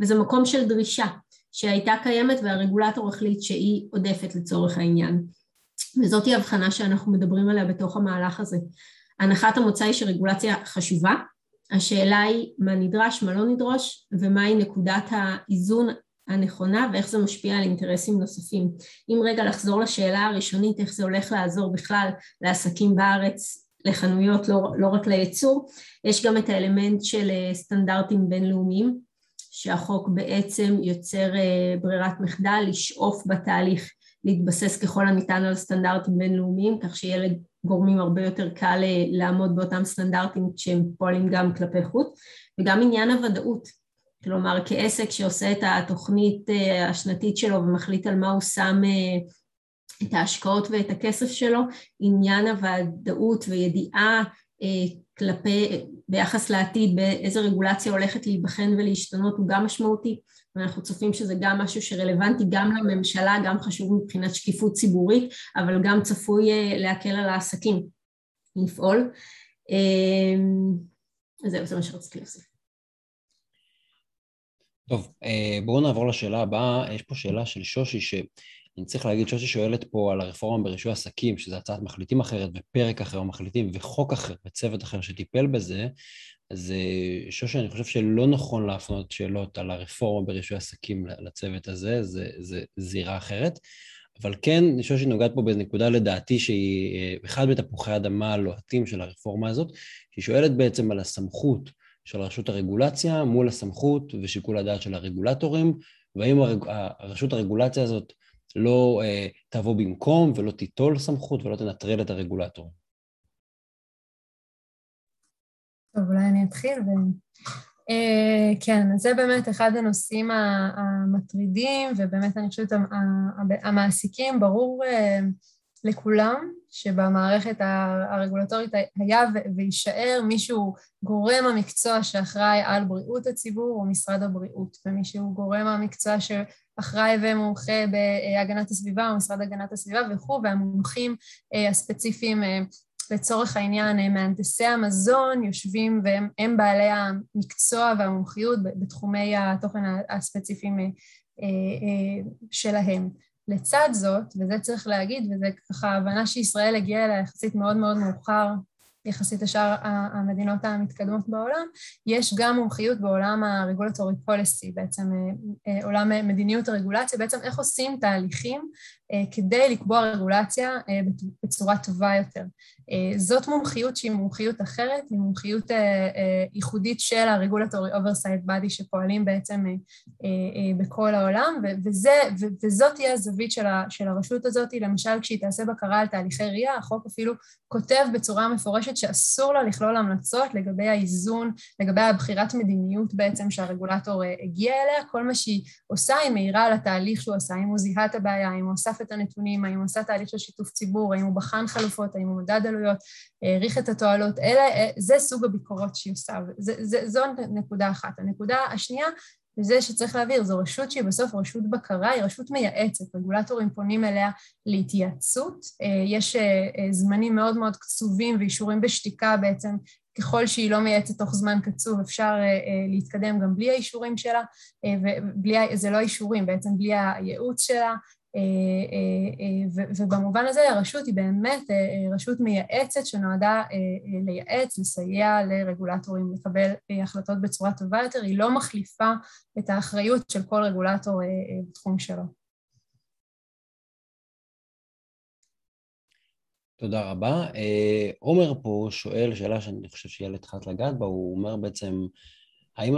וזה מקום של דרישה שהייתה קיימת והרגולטור החליט שהיא עודפת לצורך העניין. וזאת היא הבחנה שאנחנו מדברים עליה בתוך המהלך הזה. הנחת המוצא היא שרגולציה חשובה, השאלה היא מה נדרש, מה לא נדרוש, ומהי נקודת האיזון הנכונה, ואיך זה משפיע על אינטרסים נוספים. אם רגע לחזור לשאלה הראשונית, איך זה הולך לעזור בכלל לעסקים בארץ, לחנויות, לא, לא רק לייצור, יש גם את האלמנט של סטנדרטים בינלאומיים, שהחוק בעצם יוצר ברירת מחדל, לשאוף בתהליך, להתבסס ככל הניתן על סטנדרטים בינלאומיים, כך שיהיה גורמים הרבה יותר קל לעמוד באותם סטנדרטים כשהם פועלים גם כלפי חוץ, וגם עניין הוודאות, כלומר כעסק שעושה את התוכנית השנתית שלו ומחליט על מה הוא שם את ההשקעות ואת הכסף שלו, עניין הוודאות וידיעה כלפי, ביחס לעתיד, באיזה רגולציה הולכת להיבחן ולהשתנות הוא גם משמעותי, ואנחנו צופים שזה גם משהו שרלוונטי גם לממשלה, גם חשוב מבחינת שקיפות ציבורית, אבל גם צפוי להקל על העסקים לפעול. זהו, זה מה שרציתי להוסיף. טוב, בואו נעבור לשאלה הבאה. יש פה שאלה של שושי, שאני צריך להגיד, שושי שואלת פה על הרפורמה ברישוי עסקים, שזה הצעת מחליטים אחרת ופרק אחר ומחליטים וחוק אחר וצוות אחר שטיפל בזה, אז שושי, אני חושב שלא נכון להפנות שאלות על הרפורמה ברישוי עסקים לצוות הזה, זה, זה זירה אחרת, אבל כן, שושי נוגעת פה בנקודה לדעתי שהיא אחד בתפוחי אדמה הלוהטים של הרפורמה הזאת, שהיא שואלת בעצם על הסמכות של רשות הרגולציה מול הסמכות ושיקול הדעת של הרגולטורים, והאם הרג... הרשות הרגולציה הזאת לא uh, תבוא במקום ולא תיטול סמכות ולא תנטרל את הרגולטור. טוב, אולי אני אתחיל. ו... Uh, כן, זה באמת אחד הנושאים המטרידים, ובאמת אני חושבת המעסיקים, ברור uh, לכולם, שבמערכת הרגולטורית היה וישאר מישהו גורם המקצוע שאחראי על בריאות הציבור או משרד הבריאות, ומישהו גורם המקצוע שאחראי ומומחה בהגנת הסביבה או משרד הגנת הסביבה וכו', והמומחים הספציפיים לצורך העניין, מהנדסי המזון, יושבים והם הם בעלי המקצוע והמומחיות בתחומי התוכן הספציפיים שלהם. לצד זאת, וזה צריך להגיד, וזה ככה ההבנה שישראל הגיעה אליה יחסית מאוד מאוד מאוחר, יחסית לשאר המדינות המתקדמות בעולם, יש גם מומחיות בעולם הרגולטורי פוליסי, בעצם עולם מדיניות הרגולציה, בעצם איך עושים תהליכים כדי לקבוע רגולציה בצורה טובה יותר. זאת מומחיות שהיא מומחיות אחרת, היא מומחיות ייחודית של הרגולטורי אוברסייט בדי שפועלים בעצם בכל העולם, וזה, וזאת תהיה הזווית של הרשות הזאת, למשל כשהיא תעשה בקרה על תהליכי ריאה, החוק אפילו כותב בצורה מפורשת שאסור לה לכלול המלצות לגבי האיזון, לגבי הבחירת מדיניות בעצם שהרגולטור הגיע אליה, כל מה שהיא עושה היא מהירה על התהליך שהוא עשה, אם הוא זיהה את הבעיה, אם הוא אוסף את הנתונים, האם הוא עשה תהליך של שיתוף ציבור, האם הוא בחן חלופות, האם הוא מדד עלויות, העריך את התועלות, אלה, זה סוג הביקורות שהיא עושה, זה, זה, זו נקודה אחת. הנקודה השנייה, זה שצריך להבהיר, זו רשות שהיא בסוף רשות בקרה, היא רשות מייעצת, רגולטורים פונים אליה להתייעצות, יש זמנים מאוד מאוד קצובים ואישורים בשתיקה בעצם, ככל שהיא לא מייעצת תוך זמן קצוב, אפשר להתקדם גם בלי האישורים שלה, ובלי, זה לא אישורים, בעצם בלי הייעוץ שלה, ובמובן הזה הרשות היא באמת רשות מייעצת שנועדה לייעץ, לסייע לרגולטורים, לקבל החלטות בצורה טובה יותר, היא לא מחליפה את האחריות של כל רגולטור בתחום שלו. תודה רבה. עומר פה שואל שאלה שאני חושב שיהיה לתחת לגעת בה, הוא אומר בעצם, האם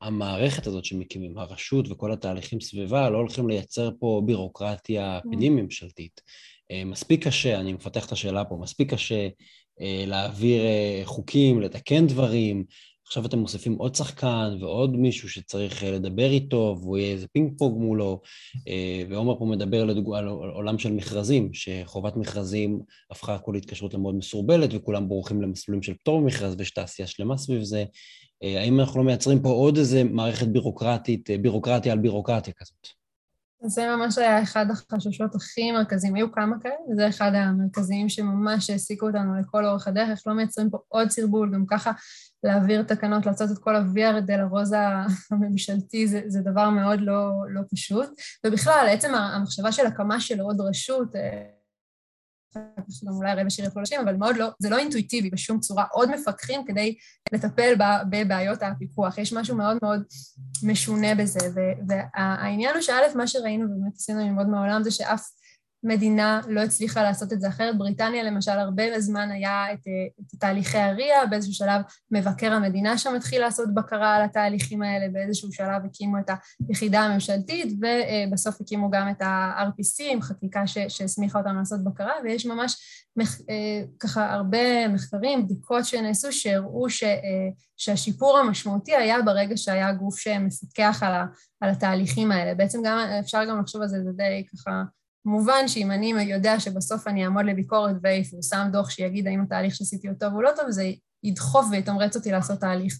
המערכת הזאת שמקימים, הרשות וכל התהליכים סביבה, לא הולכים לייצר פה בירוקרטיה פנים ממשלתית? מספיק קשה, אני מפתח את השאלה פה, מספיק קשה להעביר חוקים, לתקן דברים, עכשיו אתם מוסיפים עוד שחקן ועוד מישהו שצריך לדבר איתו, והוא יהיה איזה פינג פונג מולו, ועומר פה מדבר על עולם של מכרזים, שחובת מכרזים הפכה כל התקשרות למאוד מסורבלת, וכולם בורחים למסלולים של פטור ממכרז, ויש תעשייה שלמה סביב זה. האם אנחנו לא מייצרים פה עוד איזה מערכת בירוקרטית, בירוקרטיה על בירוקרטיה כזאת? זה ממש היה אחד החששות הכי מרכזיים, היו כמה כאלה, וזה אחד המרכזיים שממש העסיקו אותנו לכל אורך הדרך, איך לא מייצרים פה עוד סרבול, גם ככה להעביר תקנות, לעשות את כל הוויה דלה רוזה הממשלתי, זה, זה דבר מאוד לא, לא פשוט, ובכלל, עצם המחשבה של הקמה של עוד רשות, אולי הרי בשיר יפלו לשים, אבל מאוד לא, זה לא אינטואיטיבי בשום צורה, עוד מפקחים כדי לטפל בבעיות הפיקוח, יש משהו מאוד מאוד משונה בזה, והעניין הוא שא' מה שראינו ובאמת עשינו ללמוד מהעולם זה שאף מדינה לא הצליחה לעשות את זה אחרת, בריטניה למשל הרבה זמן היה את, את תהליכי הריאה, באיזשהו שלב מבקר המדינה שם התחיל לעשות בקרה על התהליכים האלה, באיזשהו שלב הקימו את היחידה הממשלתית, ובסוף הקימו גם את ה-אר פי סי עם חקיקה שהסמיכה אותם לעשות בקרה, ויש ממש מח, ככה הרבה מחקרים, בדיקות שנעשו שהראו ש, שהשיפור המשמעותי היה ברגע שהיה גוף שמפקח על, ה, על התהליכים האלה, בעצם גם אפשר גם לחשוב על זה, זה די ככה, מובן שאם אני יודע שבסוף אני אעמוד לביקורת ויפורסם דוח שיגיד האם התהליך שעשיתי הוא טוב או לא טוב, זה ידחוף ויתמרץ אותי לעשות תהליך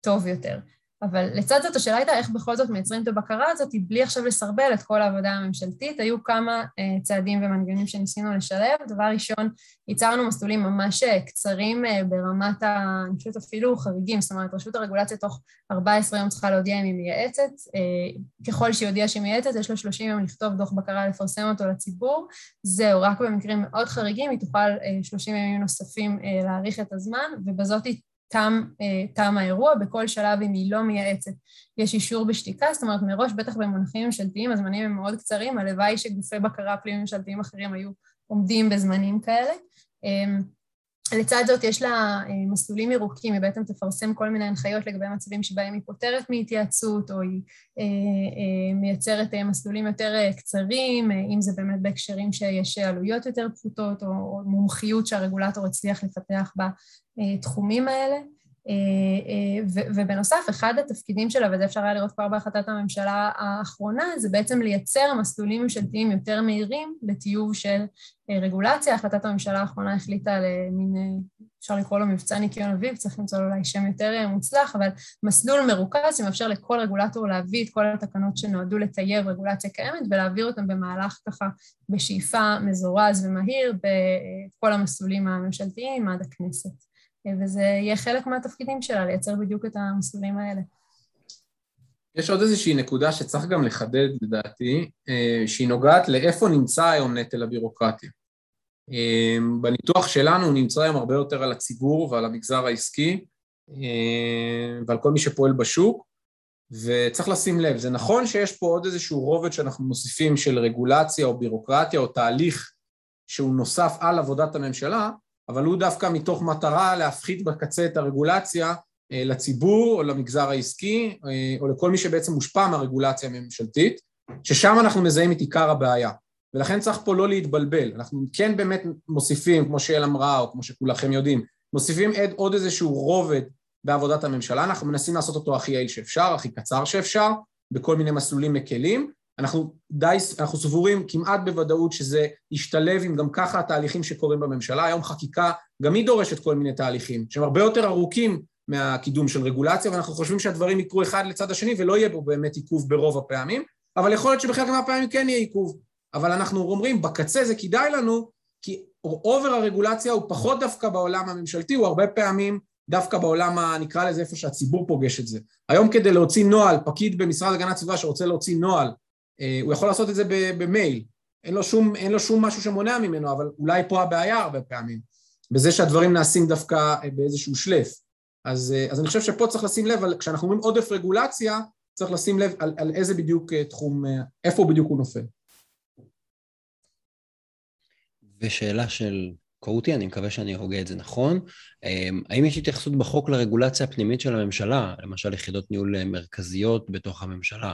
טוב יותר. אבל לצד זאת, השאלה הייתה איך בכל זאת מייצרים את הבקרה הזאת, בלי עכשיו לסרבל את כל העבודה הממשלתית, היו כמה uh, צעדים ומנגנים שניסינו לשלב. דבר ראשון, ייצרנו מסלולים ממש קצרים uh, ברמת הנשות אפילו חריגים, זאת אומרת, רשות הרגולציה תוך ארבעה עשר יום צריכה להודיע אם היא מייעצת, uh, ככל שהיא הודיעה שהיא מייעצת, יש לו שלושים יום לכתוב דוח בקרה, לפרסם אותו לציבור, זהו, רק במקרים מאוד חריגים, היא תוכל uh, שלושים ימים נוספים uh, להאריך את הזמן, ובזאת היא תם, תם האירוע, בכל שלב אם היא לא מייעצת. יש אישור בשתיקה, זאת אומרת מראש, בטח במונחים ממשלתיים, הזמנים הם מאוד קצרים, הלוואי שגופי בקרה פנים ממשלתיים אחרים היו עומדים בזמנים כאלה. לצד זאת יש לה מסלולים ירוקים, היא בעצם תפרסם כל מיני הנחיות לגבי מצבים שבהם היא פותרת מהתייעצות, או היא מייצרת מסלולים יותר קצרים, אם זה באמת בהקשרים שיש עלויות יותר פשוטות, או מומחיות שהרגולטור הצליח לפתח בה, תחומים האלה, ובנוסף, אחד התפקידים שלה, וזה אפשר היה לראות כבר בהחלטת הממשלה האחרונה, זה בעצם לייצר מסלולים ממשלתיים יותר מהירים לטיוב של רגולציה. החלטת הממשלה האחרונה החליטה על מין, אפשר לקרוא לו מבצע ניקיון אביב, צריך למצוא לו אולי שם יותר מוצלח, אבל מסלול מרוכז שמאפשר לכל רגולטור להביא את כל התקנות שנועדו לטייב רגולציה קיימת, ולהעביר אותם במהלך ככה בשאיפה מזורז ומהיר בכל המסלולים הממשלתיים עד הכנסת. וזה יהיה חלק מהתפקידים שלה, לייצר בדיוק את המסלולים האלה. יש עוד איזושהי נקודה שצריך גם לחדד, לדעתי, שהיא נוגעת לאיפה נמצא היום נטל הבירוקרטיה. בניתוח שלנו הוא נמצא היום הרבה יותר על הציבור ועל המגזר העסקי, ועל כל מי שפועל בשוק, וצריך לשים לב, זה נכון שיש פה עוד איזשהו רובד שאנחנו מוסיפים של רגולציה או בירוקרטיה או תהליך שהוא נוסף על עבודת הממשלה, אבל הוא דווקא מתוך מטרה להפחית בקצה את הרגולציה לציבור או למגזר העסקי, או לכל מי שבעצם מושפע מהרגולציה הממשלתית, ששם אנחנו מזהים את עיקר הבעיה, ולכן צריך פה לא להתבלבל, אנחנו כן באמת מוסיפים, כמו שאל אמרה, או כמו שכולכם יודעים, מוסיפים עוד איזשהו רובד בעבודת הממשלה, אנחנו מנסים לעשות אותו הכי יעיל שאפשר, הכי קצר שאפשר, בכל מיני מסלולים מקלים, אנחנו די, אנחנו סבורים כמעט בוודאות שזה ישתלב עם גם ככה התהליכים שקורים בממשלה. היום חקיקה גם היא דורשת כל מיני תהליכים, שהם הרבה יותר ארוכים מהקידום של רגולציה, ואנחנו חושבים שהדברים יקרו אחד לצד השני, ולא יהיה פה באמת עיכוב ברוב הפעמים, אבל יכול להיות שבחלק מהפעמים כן יהיה עיכוב. אבל אנחנו אומרים, בקצה זה כדאי לנו, כי אובר הרגולציה הוא פחות דווקא בעולם הממשלתי, הוא הרבה פעמים דווקא בעולם הנקרא לזה איפה שהציבור פוגש את זה. היום כדי להוציא נועל, פקיד במשרד הגנת הסביבה שרוצה להוציא נועל, הוא יכול לעשות את זה במייל, אין לו שום, אין לו שום משהו שמונע ממנו, אבל אולי פה הבעיה הרבה פעמים, בזה שהדברים נעשים דווקא באיזשהו שלף. אז, אז אני חושב שפה צריך לשים לב, על, כשאנחנו אומרים עודף רגולציה, צריך לשים לב על, על איזה בדיוק תחום, איפה בדיוק הוא נופל. ושאלה של קורותי, אני מקווה שאני ארוגע את זה נכון, האם יש התייחסות בחוק לרגולציה הפנימית של הממשלה, למשל יחידות ניהול מרכזיות בתוך הממשלה,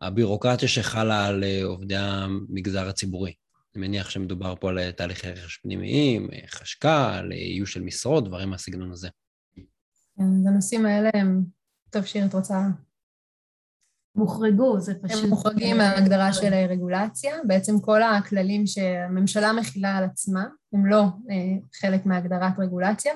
הבירוקרטיה שחלה על עובדי המגזר הציבורי, אני מניח שמדובר פה על תהליכי רכש פנימיים, חשכה, איוש של משרות, דברים מהסגנון הזה. אז הנושאים האלה הם, טוב שיר, את רוצה? מוחרגו, זה פשוט. הם מוחרגים מההגדרה של הרגולציה, בעצם כל הכללים שהממשלה מכילה על עצמה, הם לא חלק מהגדרת רגולציה,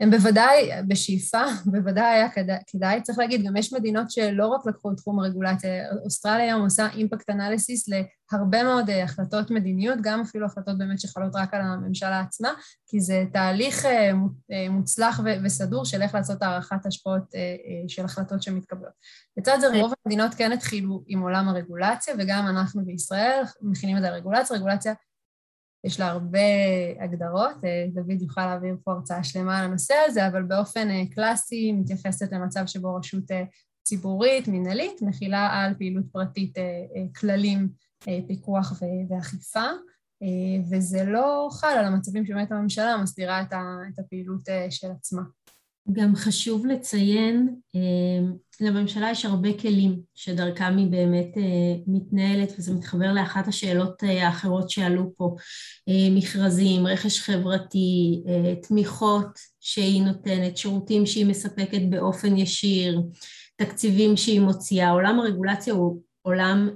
הם בוודאי בשאיפה, בוודאי היה כדאי, צריך להגיד, גם יש מדינות שלא רק לקחו את תחום הרגולציה, אוסטרליה היום עושה אימפקט אנליסיס להרבה מאוד החלטות מדיניות, גם אפילו החלטות באמת שחלות רק על הממשלה עצמה, כי זה תהליך מוצלח וסדור של איך לעשות הערכת השפעות של החלטות שמתקבלות. לצד זה רוב המדינות כן התחילו עם עולם הרגולציה, וגם אנחנו בישראל מכינים את זה על רגולציה, רגולציה, יש לה הרבה הגדרות, דוד יוכל להעביר פה הרצאה שלמה על הנושא הזה, אבל באופן קלאסי מתייחסת למצב שבו רשות ציבורית, מנהלית, מכילה על פעילות פרטית כללים, פיקוח ואכיפה, וזה לא חל על המצבים שבאמת הממשלה מסדירה את הפעילות של עצמה. גם חשוב לציין, לממשלה יש הרבה כלים שדרכם היא באמת מתנהלת, וזה מתחבר לאחת השאלות האחרות שעלו פה, מכרזים, רכש חברתי, תמיכות שהיא נותנת, שירותים שהיא מספקת באופן ישיר, תקציבים שהיא מוציאה. עולם הרגולציה הוא עולם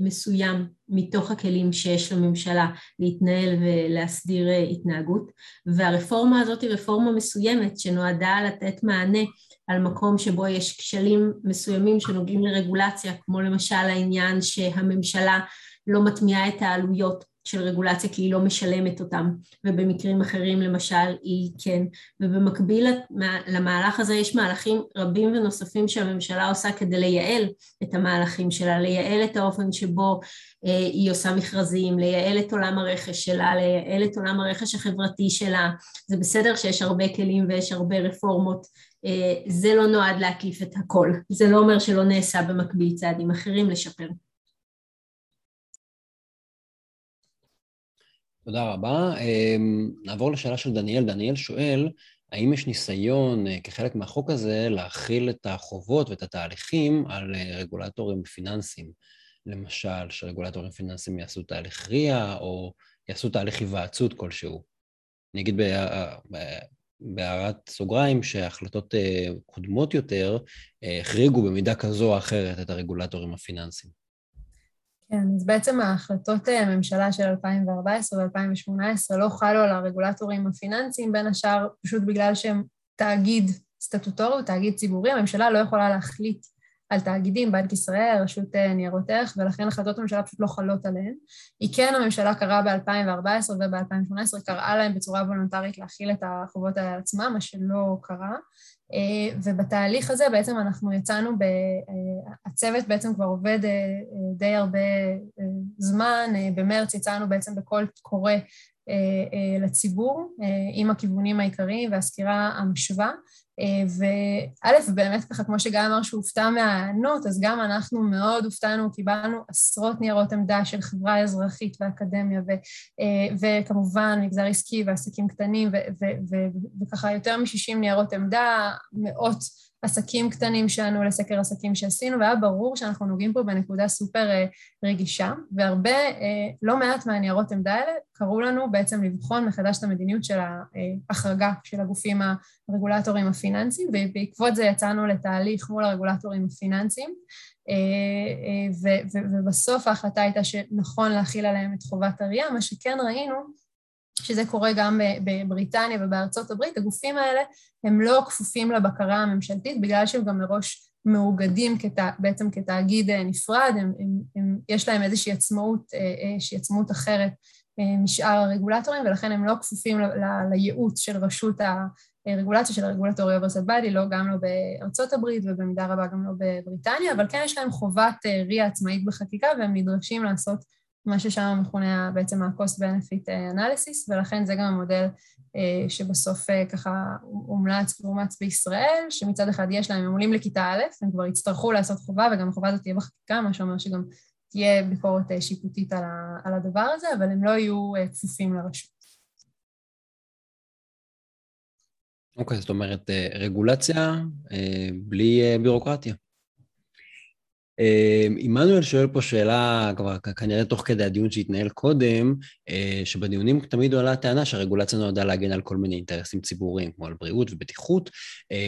מסוים מתוך הכלים שיש לממשלה להתנהל ולהסדיר התנהגות, והרפורמה הזאת היא רפורמה מסוימת שנועדה לתת מענה על מקום שבו יש כשלים מסוימים שנוגעים לרגולציה, כמו למשל העניין שהממשלה לא מטמיעה את העלויות של רגולציה כי היא לא משלמת אותם, ובמקרים אחרים למשל היא כן, ובמקביל למהלך הזה יש מהלכים רבים ונוספים שהממשלה עושה כדי לייעל את המהלכים שלה, לייעל את האופן שבו אה, היא עושה מכרזים, לייעל את עולם הרכש שלה, לייעל את עולם הרכש החברתי שלה. זה בסדר שיש הרבה כלים ויש הרבה רפורמות, אה, זה לא נועד להקיף את הכל, זה לא אומר שלא נעשה במקביל צעדים אחרים לשפר. תודה רבה. נעבור לשאלה של דניאל. דניאל שואל, האם יש ניסיון כחלק מהחוק הזה להכיל את החובות ואת התהליכים על רגולטורים פיננסיים? למשל, שרגולטורים פיננסיים יעשו תהליך ריאה או יעשו תהליך היוועצות כלשהו. אני אגיד בהערת סוגריים שההחלטות קודמות יותר החריגו במידה כזו או אחרת את הרגולטורים הפיננסיים. כן, אז בעצם ההחלטות הממשלה של אלפיים וארבע עשרה ו-אלפיים ושמונה עשרה לא חלו על הרגולטורים הפיננסיים, בין השאר פשוט בגלל שהם תאגיד סטטוטורי, תאגיד ציבורי, הממשלה לא יכולה להחליט על תאגידים, בנק ישראל, רשות ניירות ערך, ולכן החלטות הממשלה פשוט לא חלות עליהן. היא כן, הממשלה קראה ב-אלפיים וארבע עשרה וב-אלפיים ושמונה עשרה, קראה להם בצורה וולונטרית להכיל את החובות על עצמה, מה שלא קרה. ובתהליך הזה בעצם אנחנו יצאנו, הצוות בעצם כבר עובד די הרבה זמן, במרץ יצאנו בעצם בכל קורא לציבור, עם הכיוונים העיקריים והסקירה המשווה, וא' באמת ככה כמו שגיא אמר שהוא הופתע מהענות, אז גם אנחנו מאוד הופתענו, קיבלנו עשרות ניירות עמדה של חברה אזרחית ואקדמיה, וכמובן מגזר עסקי ועסקים קטנים, וככה יותר מ-שישים ניירות עמדה, מאות עסקים קטנים שענו לסקר עסקים שעשינו, והיה ברור שאנחנו נוגעים פה בנקודה סופר רגישה, והרבה, לא מעט מהניירות עמדה האלה, קראו לנו בעצם לבחון מחדש את המדיניות של ההחרגה של הגופים הרגולטוריים הפיננסיים, ובעקבות זה יצאנו לתהליך מול הרגולטוריים הפיננסיים, ובסוף ההחלטה הייתה שנכון להכיל עליהם את חובת הריאה, מה שכן ראינו, שזה קורה גם בבריטניה ובארצות הברית, הגופים האלה הם לא כפופים לבקרה הממשלתית, בגלל שהם גם מראש מאוגדים בעצם כתאגיד נפרד, הם, הם, הם, יש להם איזושהי עצמאות, איזושהי עצמאות אחרת משאר הרגולטורים, ולכן הם לא כפופים לייעוץ של רשות הרגולציה, של הרגולטורי אוברסד בדי, לא גם לא בארצות הברית ובמידה רבה גם לא בבריטניה, אבל כן יש להם חובת ריאה עצמאית בחקיקה, והם נדרשים לעשות מה ששם מכונה בעצם ה-Cost Benefit Analysis, ולכן זה גם המודל שבסוף ככה אומלץ ואומץ בישראל, שמצד אחד יש להם, הם עולים לכיתה א', הם כבר יצטרכו לעשות חובה, וגם החובה הזאת תהיה בחקיקה, מה שאומר שגם תהיה ביקורת שיפוטית על הדבר הזה, אבל הם לא יהיו כפופים לרשות. אוקיי, זאת אומרת, רגולציה בלי בירוקרטיה. אמנואל שואל פה שאלה, כבר כנראה תוך כדי הדיון שהתנהל קודם, שבדיונים תמיד עולה הטענה שהרגולציה נועדה להגן על כל מיני אינטרסים ציבוריים, כמו על בריאות ובטיחות.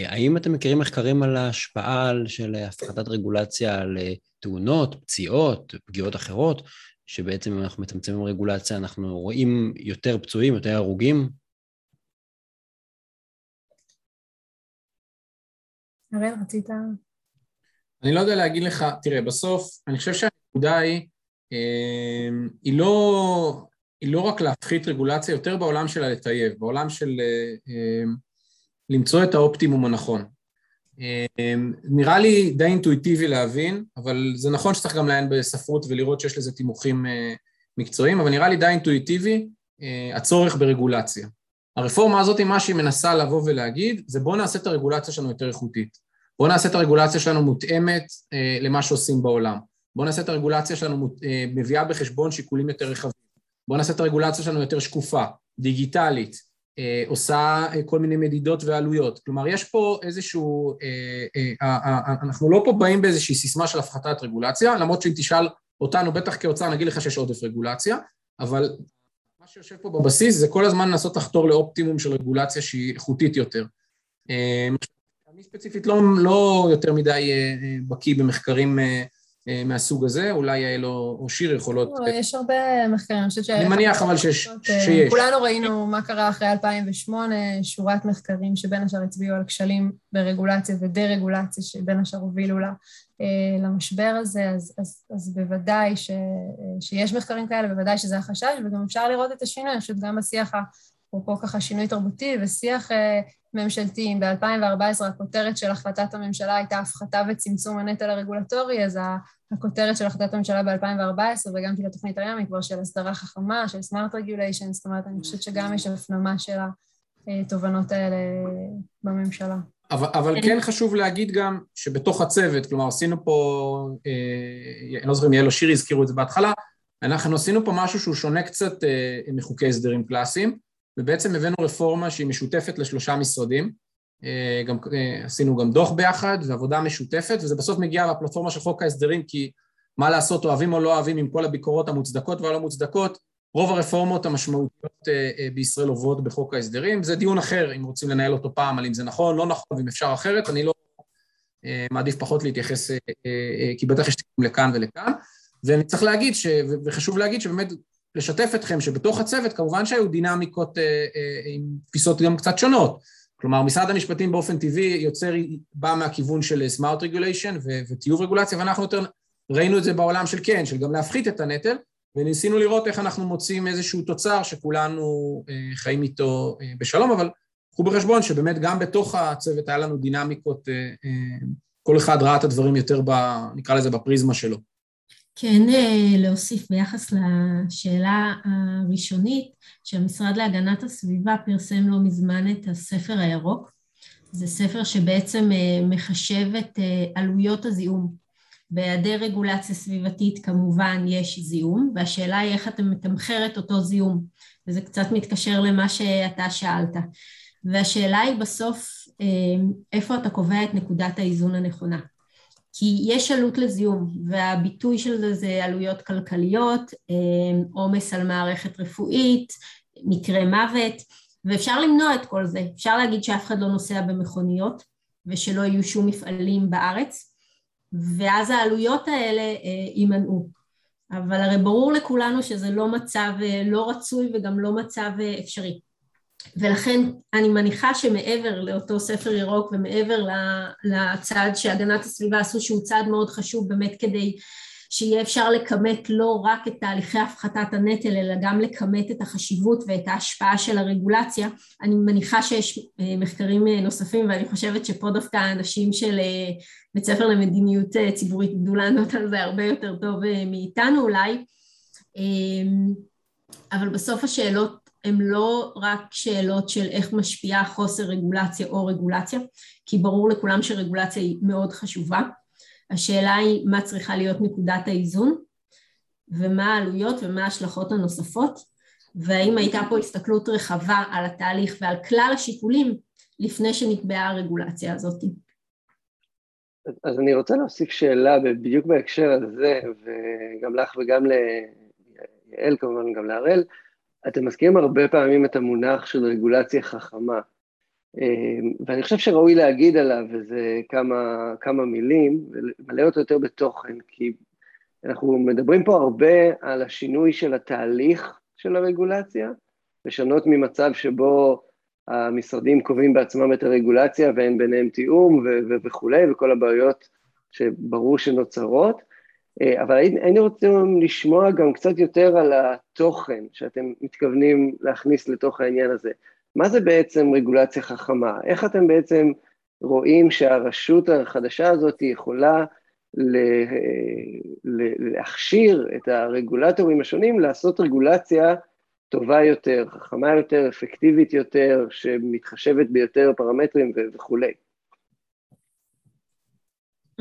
האם אתם מכירים מחקרים על ההשפעה של הפחתת רגולציה על תאונות, פציעות, פגיעות אחרות, שבעצם אם אנחנו מצמצמים רגולציה, אנחנו רואים יותר פצועים, יותר הרוגים? הראל, רצית? אני לא יודע להגיד לך, תראה, בסוף, אני חושב שהנקודה היא, היא לא, היא לא רק להפחית רגולציה, יותר בעולם שלה לטייב, בעולם של למצוא את האופטימום הנכון. נראה לי די אינטואיטיבי להבין, אבל זה נכון שצריך גם לעיין בספרות ולראות שיש לזה תימוכים מקצועיים, אבל נראה לי די אינטואיטיבי הצורך ברגולציה. הרפורמה הזאת, מה שהיא מנסה לבוא ולהגיד, זה בוא נעשה את הרגולציה שלנו יותר איכותית. בוא נעשה את הרגולציה שלנו מותאמת למה שעושים בעולם. בוא נעשה את הרגולציה שלנו מביאה בחשבון שיקולים יותר רחבים. בוא נעשה את הרגולציה שלנו יותר שקופה, דיגיטלית, עושה כל מיני מדידות ועלויות. כלומר, יש פה איזשהו, אנחנו לא פה באים באיזושהי סיסמה של הפחתת רגולציה, למרות שאם תשאל אותנו, בטח כאוצר, נגיד לך שיש עודף רגולציה, אבל מה שיושב פה בבסיס זה כל הזמן לנסות לחתור לאופטימום של רגולציה שהיא איכותית יותר. אני ספציפית לא, לא יותר מדי בקיא במחקרים מהסוג הזה, אולי יעל או שיר יכולות... יש הרבה מחקרים, אני חושבת ש... אני מניח אבל שיש. כולנו ראינו מה קרה אחרי אלפיים ושמונה, שורת מחקרים שבין השאר הצביעו על כשלים ברגולציה ודי-רגולציה שבין השאר הובילו למשבר הזה, אז בוודאי שיש מחקרים כאלה, בוודאי שזה החשש, וגם אפשר לראות את השינוי, אני חושבת גם בשיח פה ככה שינוי תרבותי ושיח ממשלתי. ב-אלפיים וארבע עשרה הכותרת של החלטת הממשלה הייתה הפחתה וצמצום הנטל הרגולטורי, אז הכותרת של החלטת הממשלה ב-אלפיים וארבע עשרה, וגם של התוכנית הריאמית, כבר של הסדרה חכמה, של סמארט רגוליישן, זאת אומרת, אני חושבת שגם יש הפנמה של התובנות האלה בממשלה. אבל, אבל כן חשוב להגיד גם שבתוך הצוות, כלומר, עשינו פה, אה, לא זוכר, יעל או שירי הזכירו את זה בהתחלה, אנחנו עשינו פה משהו שהוא שונה קצת אה, מחוקי הסדרים קלאסיים, ובעצם הבאנו רפורמה שהיא משותפת לשלושה משרדים, גם, עשינו גם דוח ביחד ועבודה משותפת, וזה בסוף מגיע לפלטפורמה של חוק ההסדרים, כי מה לעשות, אוהבים או לא אוהבים עם כל הביקורות המוצדקות והלא מוצדקות, רוב הרפורמות המשמעותיות בישראל עוברות בחוק ההסדרים, זה דיון אחר אם רוצים לנהל אותו פעם, על אם זה נכון, לא נכון, ואם אפשר אחרת, אני לא מעדיף פחות להתייחס, כי בטח יש תיקום לכאן ולכאן, ואני צריך להגיד, ש, וחשוב להגיד שבאמת, לשתף אתכם שבתוך הצוות, כמובן שהיו דינמיקות אה, אה, עם פיסות גם קצת שונות. כלומר, משרד המשפטים באופן טבעי יוצר, בא מהכיוון של smart regulation ו- וטיוב רגולציה, ואנחנו יותר ראינו את זה בעולם של כן, של גם להפחית את הנטל, וניסינו לראות איך אנחנו מוצאים איזשהו תוצר שכולנו אה, חיים איתו אה, בשלום, אבל קחו בחשבון שבאמת גם בתוך הצוות היה לנו דינמיקות, אה, אה, כל אחד ראה את הדברים יותר, ב, נקרא לזה בפריזמה שלו. כן, להוסיף ביחס לשאלה הראשונית, שהמשרד להגנת הסביבה פרסם לא מזמן את הספר הירוק. זה ספר שבעצם מחשב את עלויות הזיהום. בהיעדר רגולציה סביבתית כמובן יש זיהום, והשאלה היא איך אתה מתמחר את אותו זיהום, וזה קצת מתקשר למה שאתה שאלת. והשאלה היא בסוף, איפה אתה קובע את נקודת האיזון הנכונה? כי יש עלות לזיהום, והביטוי של זה זה עלויות כלכליות, עומס על מערכת רפואית, מקרה מוות, ואפשר למנוע את כל זה. אפשר להגיד שאף אחד לא נוסע במכוניות, ושלא יהיו שום מפעלים בארץ, ואז העלויות האלה יימנעו. אבל הרי ברור לכולנו שזה לא מצב לא רצוי, וגם לא מצב אפשרי. ולכן אני מניחה שמעבר לאותו ספר ירוק ומעבר לצעד שהגנת הסביבה עשו, שהוא צעד מאוד חשוב באמת כדי שיהיה אפשר לקמת לא רק את תהליכי הפחתת הנטל, אלא גם לקמת את החשיבות ואת ההשפעה של הרגולציה. אני מניחה שיש מחקרים נוספים, ואני חושבת שפה דווקא האנשים של בית ספר למדיניות ציבורית ידעו לענות על זה הרבה יותר טוב מאיתנו אולי, אבל בסוף השאלות, הם לא רק שאלות של איך משפיעה חוסר רגולציה או רגולציה, כי ברור לכולם שרגולציה היא מאוד חשובה. השאלה היא מה צריכה להיות נקודת האיזון, ומה העלויות ומה ההשלכות הנוספות, והאם הייתה פה הסתכלות רחבה על התהליך ועל כלל השיקולים לפני שנקבעה הרגולציה הזאת. אז, אז אני רוצה להוסיף שאלה בדיוק בהקשר הזה, וגם לך וגם ליעל כמובן, גם להראל, אתם מזכירים הרבה פעמים את המונח של רגולציה חכמה, ואני חושב שראוי להגיד עליו איזה כמה, כמה מילים, ולמלא אותו יותר בתוכן, כי אנחנו מדברים פה הרבה על השינוי של התהליך של הרגולציה, לשנות ממצב שבו המשרדים קובעים בעצמם את הרגולציה, ואין ביניהם תיאום וכולי, וכל הבעיות שברור שנוצרות, אבל היינו רוצים לשמוע גם קצת יותר על התוכן שאתם מתכוונים להכניס לתוך העניין הזה. מה זה בעצם רגולציה חכמה? איך אתם בעצם רואים שהרשות החדשה הזאת יכולה להכשיר את הרגולטורים השונים, לעשות רגולציה טובה יותר, חכמה יותר, אפקטיבית יותר, שמתחשבת ביותר פרמטרים וכולי?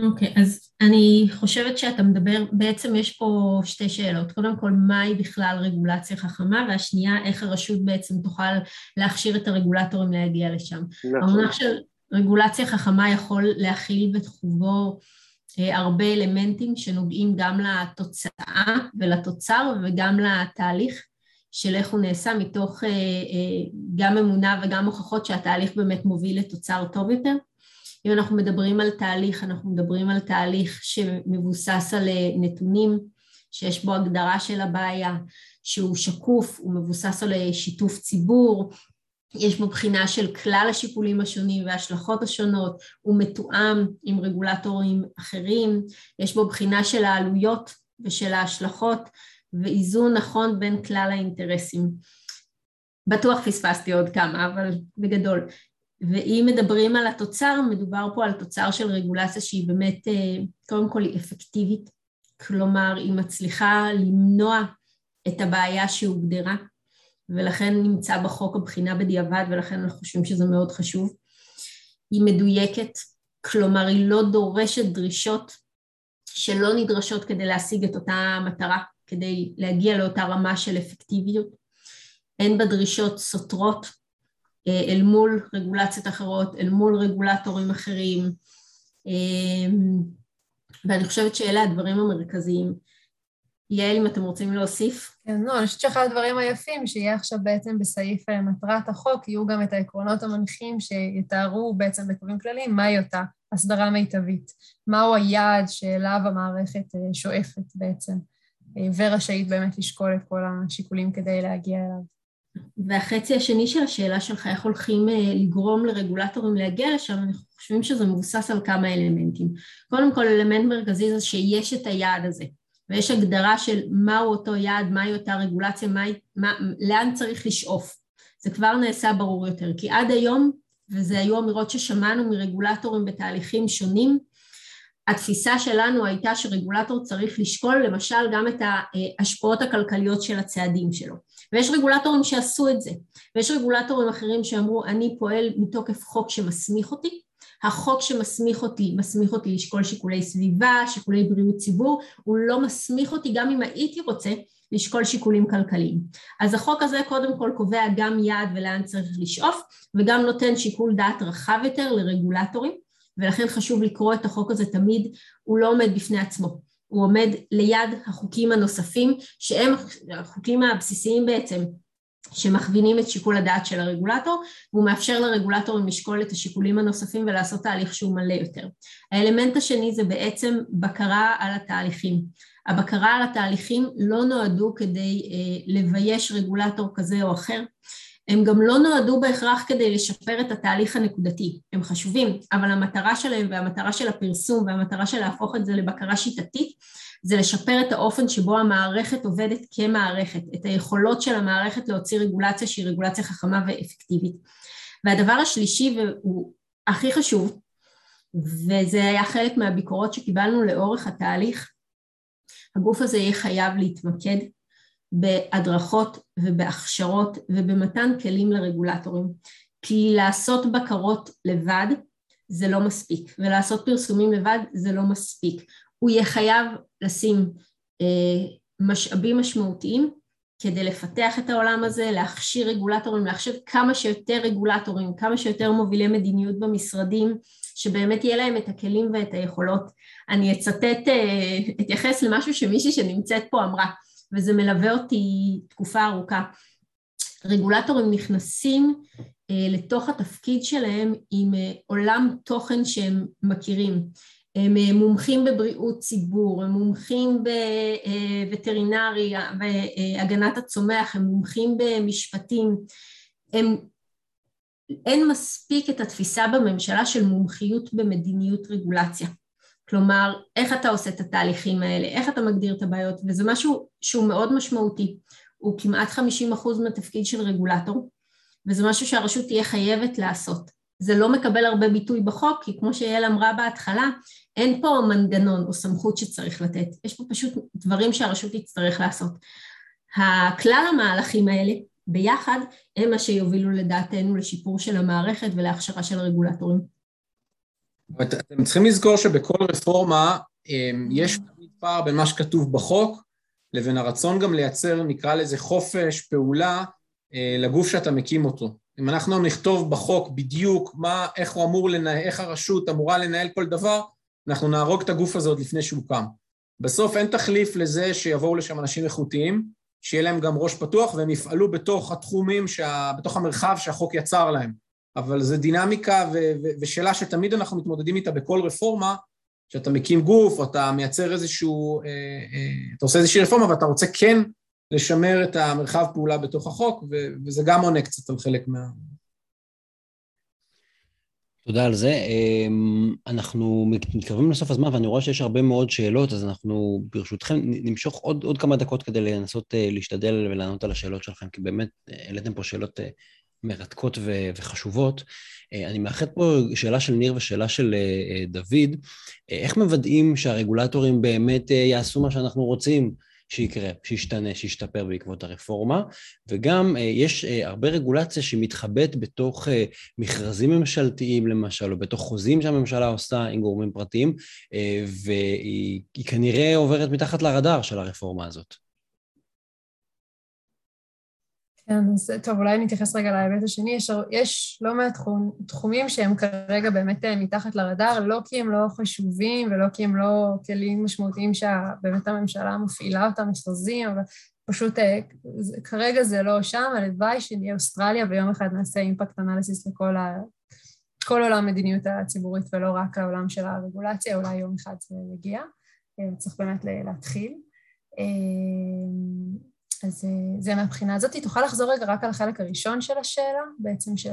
אוקיי, אז אני חושבת שאתה מדבר, בעצם יש פה שתי שאלות, קודם כל מהי בכלל רגולציה חכמה, והשנייה איך הרשות בעצם תוכל להכשיר את הרגולטורים להגיע לשם. המונח של רגולציה חכמה יכול להכיל בתחובו הרבה אלמנטים שנוגעים גם לתוצאה ולתוצר וגם לתהליך של איך הוא נעשה, מתוך גם אמונה וגם הוכחות שהתהליך באמת מוביל לתוצר טוב יותר. אם אנחנו מדברים על תהליך, אנחנו מדברים על תהליך שמבוסס על נתונים, שיש בו הגדרה של הבעיה, שהוא שקוף, הוא מבוסס על שיתוף ציבור, יש בו בחינה של כלל השיקולים השונים וההשלכות השונות, הוא מתואם עם רגולטורים אחרים, יש בו בחינה של העלויות ושל ההשלכות, ואיזון נכון בין כלל האינטרסים. בטוח פספסתי עוד כמה, אבל בגדול. ואם מדברים על התוצר, מדובר פה על תוצר של רגולציה שהיא באמת, קודם כל היא אפקטיבית, כלומר היא מצליחה למנוע את הבעיה שהוגדרה, ולכן נמצא בחוק הבחינה בדיעבד, ולכן אנחנו חושבים שזה מאוד חשוב. היא מדויקת, כלומר היא לא דורשת דרישות שלא נדרשות כדי להשיג את אותה מטרה, כדי להגיע לאותה רמה של אפקטיביות. אין בה דרישות סותרות, אל מול רגולציות אחרות, אל מול רגולטורים אחרים, ואני חושבת שאלה הדברים המרכזיים. יעל, אם אתם רוצים להוסיף? כן, לא, אני חושבת שאחד הדברים היפים, שיהיה עכשיו בעצם בסעיף מטרת החוק, יהיו גם את העקרונות המנחים שיתארו בעצם בקווים כלליים, מהי אותה הסדרה מיטבית, מהו היעד שאליו המערכת שואפת בעצם, ורשאית באמת לשקול את כל השיקולים כדי להגיע אליו. והחצי השני של השאלה שלך, איך הולכים לגרום לרגולטורים להגיע לשם, אנחנו חושבים שזה מבוסס על כמה אלמנטים. קודם כל, אלמנט מרכזי זה שיש את היעד הזה, ויש הגדרה של מהו אותו יעד, מהי אותה רגולציה, מה, מה, לאן צריך לשאוף. זה כבר נעשה ברור יותר, כי עד היום, וזה היו אמירות ששמענו מרגולטורים בתהליכים שונים, התפיסה שלנו הייתה שרגולטור צריך לשקול למשל גם את ההשפעות הכלכליות של הצעדים שלו. ויש רגולטורים שעשו את זה, ויש רגולטורים אחרים שאמרו, אני פועל מתוקף חוק שמסמיך אותי, החוק שמסמיך אותי, מסמיך אותי לשקול שיקולי סביבה, שיקולי בריאות ציבור, הוא לא מסמיך אותי גם אם הייתי רוצה לשקול שיקולים כלכליים. אז החוק הזה קודם כל קובע גם יעד ולאן צריך לשאוף, וגם נותן שיקול דעת רחב יותר לרגולטורים, ולכן חשוב לקרוא את החוק הזה תמיד, הוא לא עומד בפני עצמו, הוא עומד ליד החוקים הנוספים, שהם החוקים הבסיסיים בעצם, שמכווינים את שיקול הדעת של הרגולטור, והוא מאפשר לרגולטור לשקול את השיקולים הנוספים, ולעשות תהליך שהוא מלא יותר. האלמנט השני זה בעצם בקרה על התהליכים. הבקרה על התהליכים לא נועדו כדי אה, לבייש רגולטור כזה או אחר, הם גם לא נועדו בהכרח כדי לשפר את התהליך הנקודתי, הם חשובים, אבל המטרה שלהם והמטרה של הפרסום והמטרה של להפוך את זה לבקרה שיטתית, זה לשפר את האופן שבו המערכת עובדת כמערכת, את היכולות של המערכת להוציא רגולציה שהיא רגולציה חכמה ואפקטיבית. והדבר השלישי והוא הכי חשוב, וזה היה חלק מהביקורות שקיבלנו לאורך התהליך, הגוף הזה יהיה חייב להתמקד בהדרכות ובהכשרות ובמתן כלים לרגולטורים, כי לעשות בקרות לבד זה לא מספיק, ולעשות פרסומים לבד זה לא מספיק. הוא יהיה חייב לשים אה, משאבים משמעותיים כדי לפתח את העולם הזה, להכשיר רגולטורים, להכשיר כמה שיותר רגולטורים, כמה שיותר מובילי מדיניות במשרדים, שבאמת יהיה להם את הכלים ואת היכולות. אני אצטט, אה, אתייחס למשהו שמישהי שנמצאת פה אמרה, וזה מלווה אותי תקופה ארוכה. רגולטורים נכנסים אה, לתוך התפקיד שלהם עם אה, עולם תוכן שהם מכירים. הם אה, מומחים בבריאות ציבור, הם מומחים בווטרינריה והגנת הצומח, הם מומחים במשפטים. הם אין מספיק את התפיסה בממשלה של מומחיות במדיניות רגולציה. כלומר, איך אתה עושה את התהליכים האלה, איך אתה מגדיר את הבעיות, וזה משהו שהוא מאוד משמעותי. הוא כמעט חמישים אחוז מהתפקיד של רגולטור, וזה משהו שהרשות תהיה חייבת לעשות. זה לא מקבל הרבה ביטוי בחוק, כי כמו שיעל אמרה בהתחלה, אין פה מנגנון או סמכות שצריך לתת. יש פה פשוט דברים שהרשות תצטרך לעשות. הכלל המהלכים האלה, ביחד, הם מה שיובילו לדעתנו לשיפור של המערכת ולהכשרה של הרגולטורים. אתם צריכים לזכור שבכל רפורמה יש פער בין מה שכתוב בחוק, לבין הרצון גם לייצר, נקרא לזה חופש, פעולה, לגוף שאתה מקים אותו. אם אנחנו נכתוב בחוק בדיוק מה, איך הוא אמור לנהל, איך הרשות אמורה לנהל כל דבר, אנחנו נהרוג את הגוף הזה עוד לפני שהוא קם. בסוף אין תחליף לזה שיבואו לשם אנשים איכותיים, שיהיה להם גם ראש פתוח, והם יפעלו בתוך התחומים, שה... בתוך המרחב שהחוק יצר להם. אבל זו דינמיקה ו... ו... ושאלה שתמיד אנחנו מתמודדים איתה בכל רפורמה, שאתה מקים גוף, או אתה מייצר איזשהו, אה, אה, אתה עושה איזושהי רפורמה, ואתה רוצה כן לשמר את המרחב פעולה בתוך החוק, ו... וזה גם עונה קצת על חלק מה... תודה על זה. אנחנו מתקרבים לסוף הזמן, ואני רואה שיש הרבה מאוד שאלות, אז אנחנו ברשותכם נמשוך עוד, עוד כמה דקות כדי לנסות להשתדל ולענות על השאלות שלכם, כי באמת העליתם פה שאלות מרתקות ו- וחשובות. אני מאחד פה שאלה של ניר ושאלה של דוד. איך מוודאים שהרגולטורים באמת יעשו מה שאנחנו רוצים שיקרה, שישתנה, שישתפר בעקבות הרפורמה, וגם יש הרבה רגולציה שמתחבאת בתוך מכרזים ממשלתיים למשל, או בתוך חוזים שהממשלה עושה עם גורמים פרטיים, והיא כנראה עוברת מתחת לרדאר של הרפורמה הזאת. כן, אז טוב, אולי נתייחס רגע להיבט השני, יש, יש לא מעט תחום, תחומים שהם כרגע באמת מתחת לרדאר, לא כי הם לא חשובים ולא כי הם לא כלים משמעותיים שבאמת הממשלה מפעילה אותם, מכרזים, אבל פשוט כרגע זה לא שם, הלוואי שנהיה אוסטרליה ויום אחד נעשה אימפקט אנליסיס לכל ה, כל עולם מדיניות הציבורית ולא רק לעולם של הרגולציה, אולי יום אחד זה יגיע, צריך באמת להתחיל. אז זה מהבחינה הזאת. תוכל לחזור רגע רק על החלק הראשון של השאלה, בעצם של...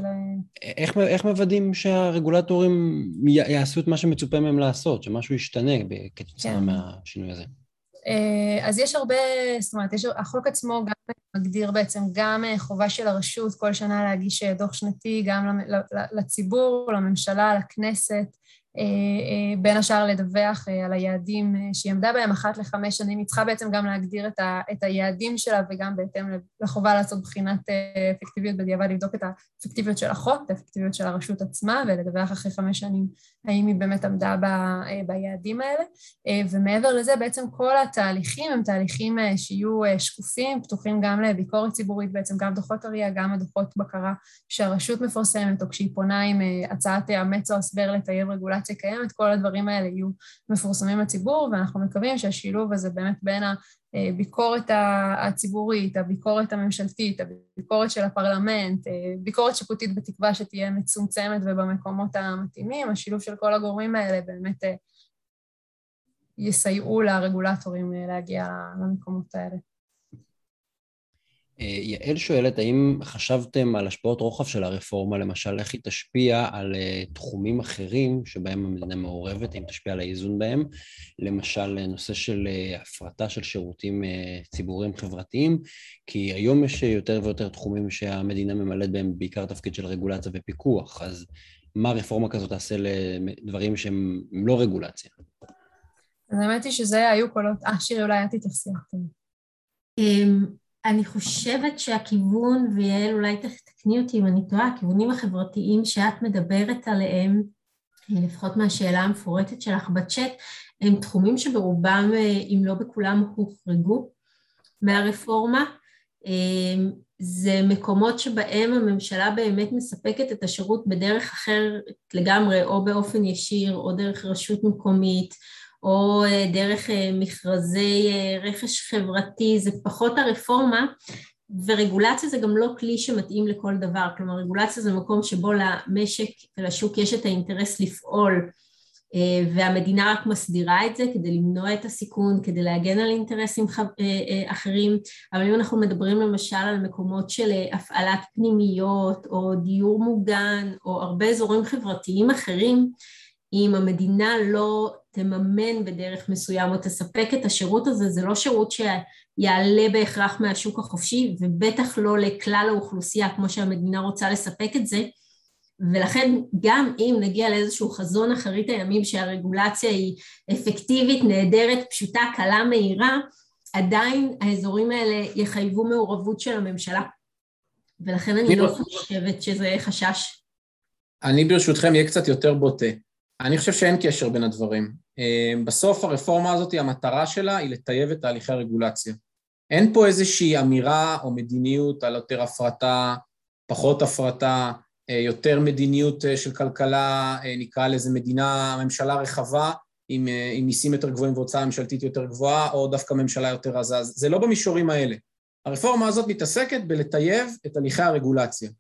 איך, איך מוודאים שהרגולטורים יעשו את מה שמצופה מהם לעשות, שמשהו ישתנה כתוצאה כן. מהשינוי הזה? אז יש הרבה, זאת אומרת, יש, החוק עצמו גם מגדיר בעצם גם חובה של הרשות כל שנה להגיש דוח שנתי, גם לציבור, לממשלה, לכנסת, בין השאר לדווח על היעדים שהיא עמדה בהם אחת לחמש שנים, היא צריכה בעצם גם להגדיר את, ה, את היעדים שלה וגם בהתאם לחובה לעשות בחינת אפקטיביות בדיעבד, לבדוק את האפקטיביות של החוק, את האפקטיביות של הרשות עצמה ולדווח אחרי חמש שנים האם היא באמת עמדה ב, ביעדים האלה, ומעבר לזה בעצם כל התהליכים הם תהליכים שיהיו שקופים, פתוחים גם לביקורת ציבורית, בעצם גם דוחות הריאה, גם הדוחות בקרה שהרשות מפרסמת או כשהיא פונה עם הצעת המץ או הסבר לתאר רגולציה שקיימת, כל הדברים האלה יהיו מפורסמים לציבור, ואנחנו מקווים שהשילוב הזה באמת בין הביקורת הציבורית, הביקורת הממשלתית, הביקורת של הפרלמנט, ביקורת שיפוטית בתקווה שתהיה מצומצמת ובמקומות המתאימים, השילוב של כל הגורמים האלה באמת יסייעו לרגולטורים להגיע למקומות האלה. יעל שואלת, האם חשבתם על השפעות רוחב של הרפורמה, למשל, איך היא תשפיע על תחומים אחרים שבהם המדינה מעורבת, האם תשפיע על האיזון בהם, למשל, נושא של הפרטה של שירותים ציבוריים חברתיים, כי היום יש יותר ויותר תחומים שהמדינה ממלאת בהם בעיקר תפקיד של רגולציה ופיקוח, אז מה הרפורמה כזאת תעשה לדברים שהם לא רגולציה? אז האמת היא שזה היו קולות, אה, שירי, אולי את התייחסי אותם. אני חושבת שהכיוון, ויעל אולי תתקני אותי אם אני טועה, הכיוונים החברתיים שאת מדברת עליהם, לפחות מהשאלה המפורטת שלך בצ'אט, הם תחומים שברובם, אם לא בכולם, הוחרגו מהרפורמה. זה מקומות שבהם הממשלה באמת מספקת את השירות בדרך אחרת לגמרי, או באופן ישיר, או דרך רשות מקומית, או דרך מכרזי רכש חברתי, זה פחות הרפורמה, ורגולציה זה גם לא כלי שמתאים לכל דבר, כלומר רגולציה זה מקום שבו למשק ולשוק יש את האינטרס לפעול והמדינה רק מסדירה את זה כדי למנוע את הסיכון, כדי להגן על אינטרסים אחרים. אבל אם אנחנו מדברים למשל על מקומות של הפעלת פנימיות או דיור מוגן או הרבה אזורים חברתיים אחרים, אם המדינה לא תממן בדרך מסוים או תספק את השירות הזה, זה לא שירות שיעלה בהכרח מהשוק החופשי, ובטח לא לכלל האוכלוסייה כמו שהמדינה רוצה לספק את זה. ולכן גם אם נגיע לאיזשהו חזון אחרית הימים שהרגולציה היא אפקטיבית, נהדרת, פשוטה, קלה, מהירה, עדיין האזורים האלה יחייבו מעורבות של הממשלה. ולכן אני לא חושבת שזה חשש. אני ברשותכם יהיה קצת יותר בוטה. אני חושב שאין קשר בין הדברים. בסוף הרפורמה הזאת, המטרה שלה היא לטייב את תהליכי הרגולציה. אין פה איזושהי אמירה או מדיניות על יותר הפרטה, פחות הפרטה, יותר מדיניות של כלכלה, נקרא לזה מדינה, ממשלה רחבה, עם, עם מיסים יותר גבוהים והוצאה ממשלתית יותר גבוהה, או דווקא ממשלה יותר רזה. זה לא במישורים האלה. הרפורמה הזאת מתעסקת בלטייב את הליכי הרגולציה.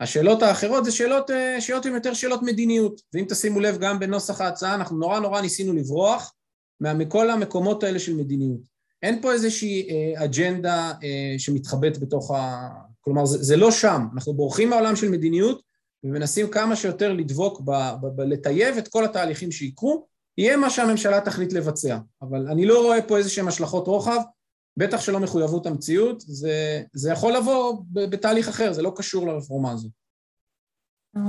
השאלות האחרות זה שאלות, שאלות עם יותר שאלות מדיניות, ואם תשימו לב גם בנוסח ההצעה, אנחנו נורא נורא ניסינו לברוח מכל המקומות האלה של מדיניות. אין פה איזושהי אג'נדה שמתחבאת בתוך ה... כלומר, זה, זה לא שם. אנחנו בורחים מהעולם של מדיניות, ומנסים כמה שיותר לדבוק, ב, ב, ב, לטייב את כל התהליכים שיקרו, יהיה מה שהממשלה תחליט לבצע. אבל אני לא רואה פה איזושהי השלכות רוחב, בטח שלא מחויבות המציאות, זה, זה יכול לבוא בתהליך אחר, זה לא קשור לרפורמה הזו.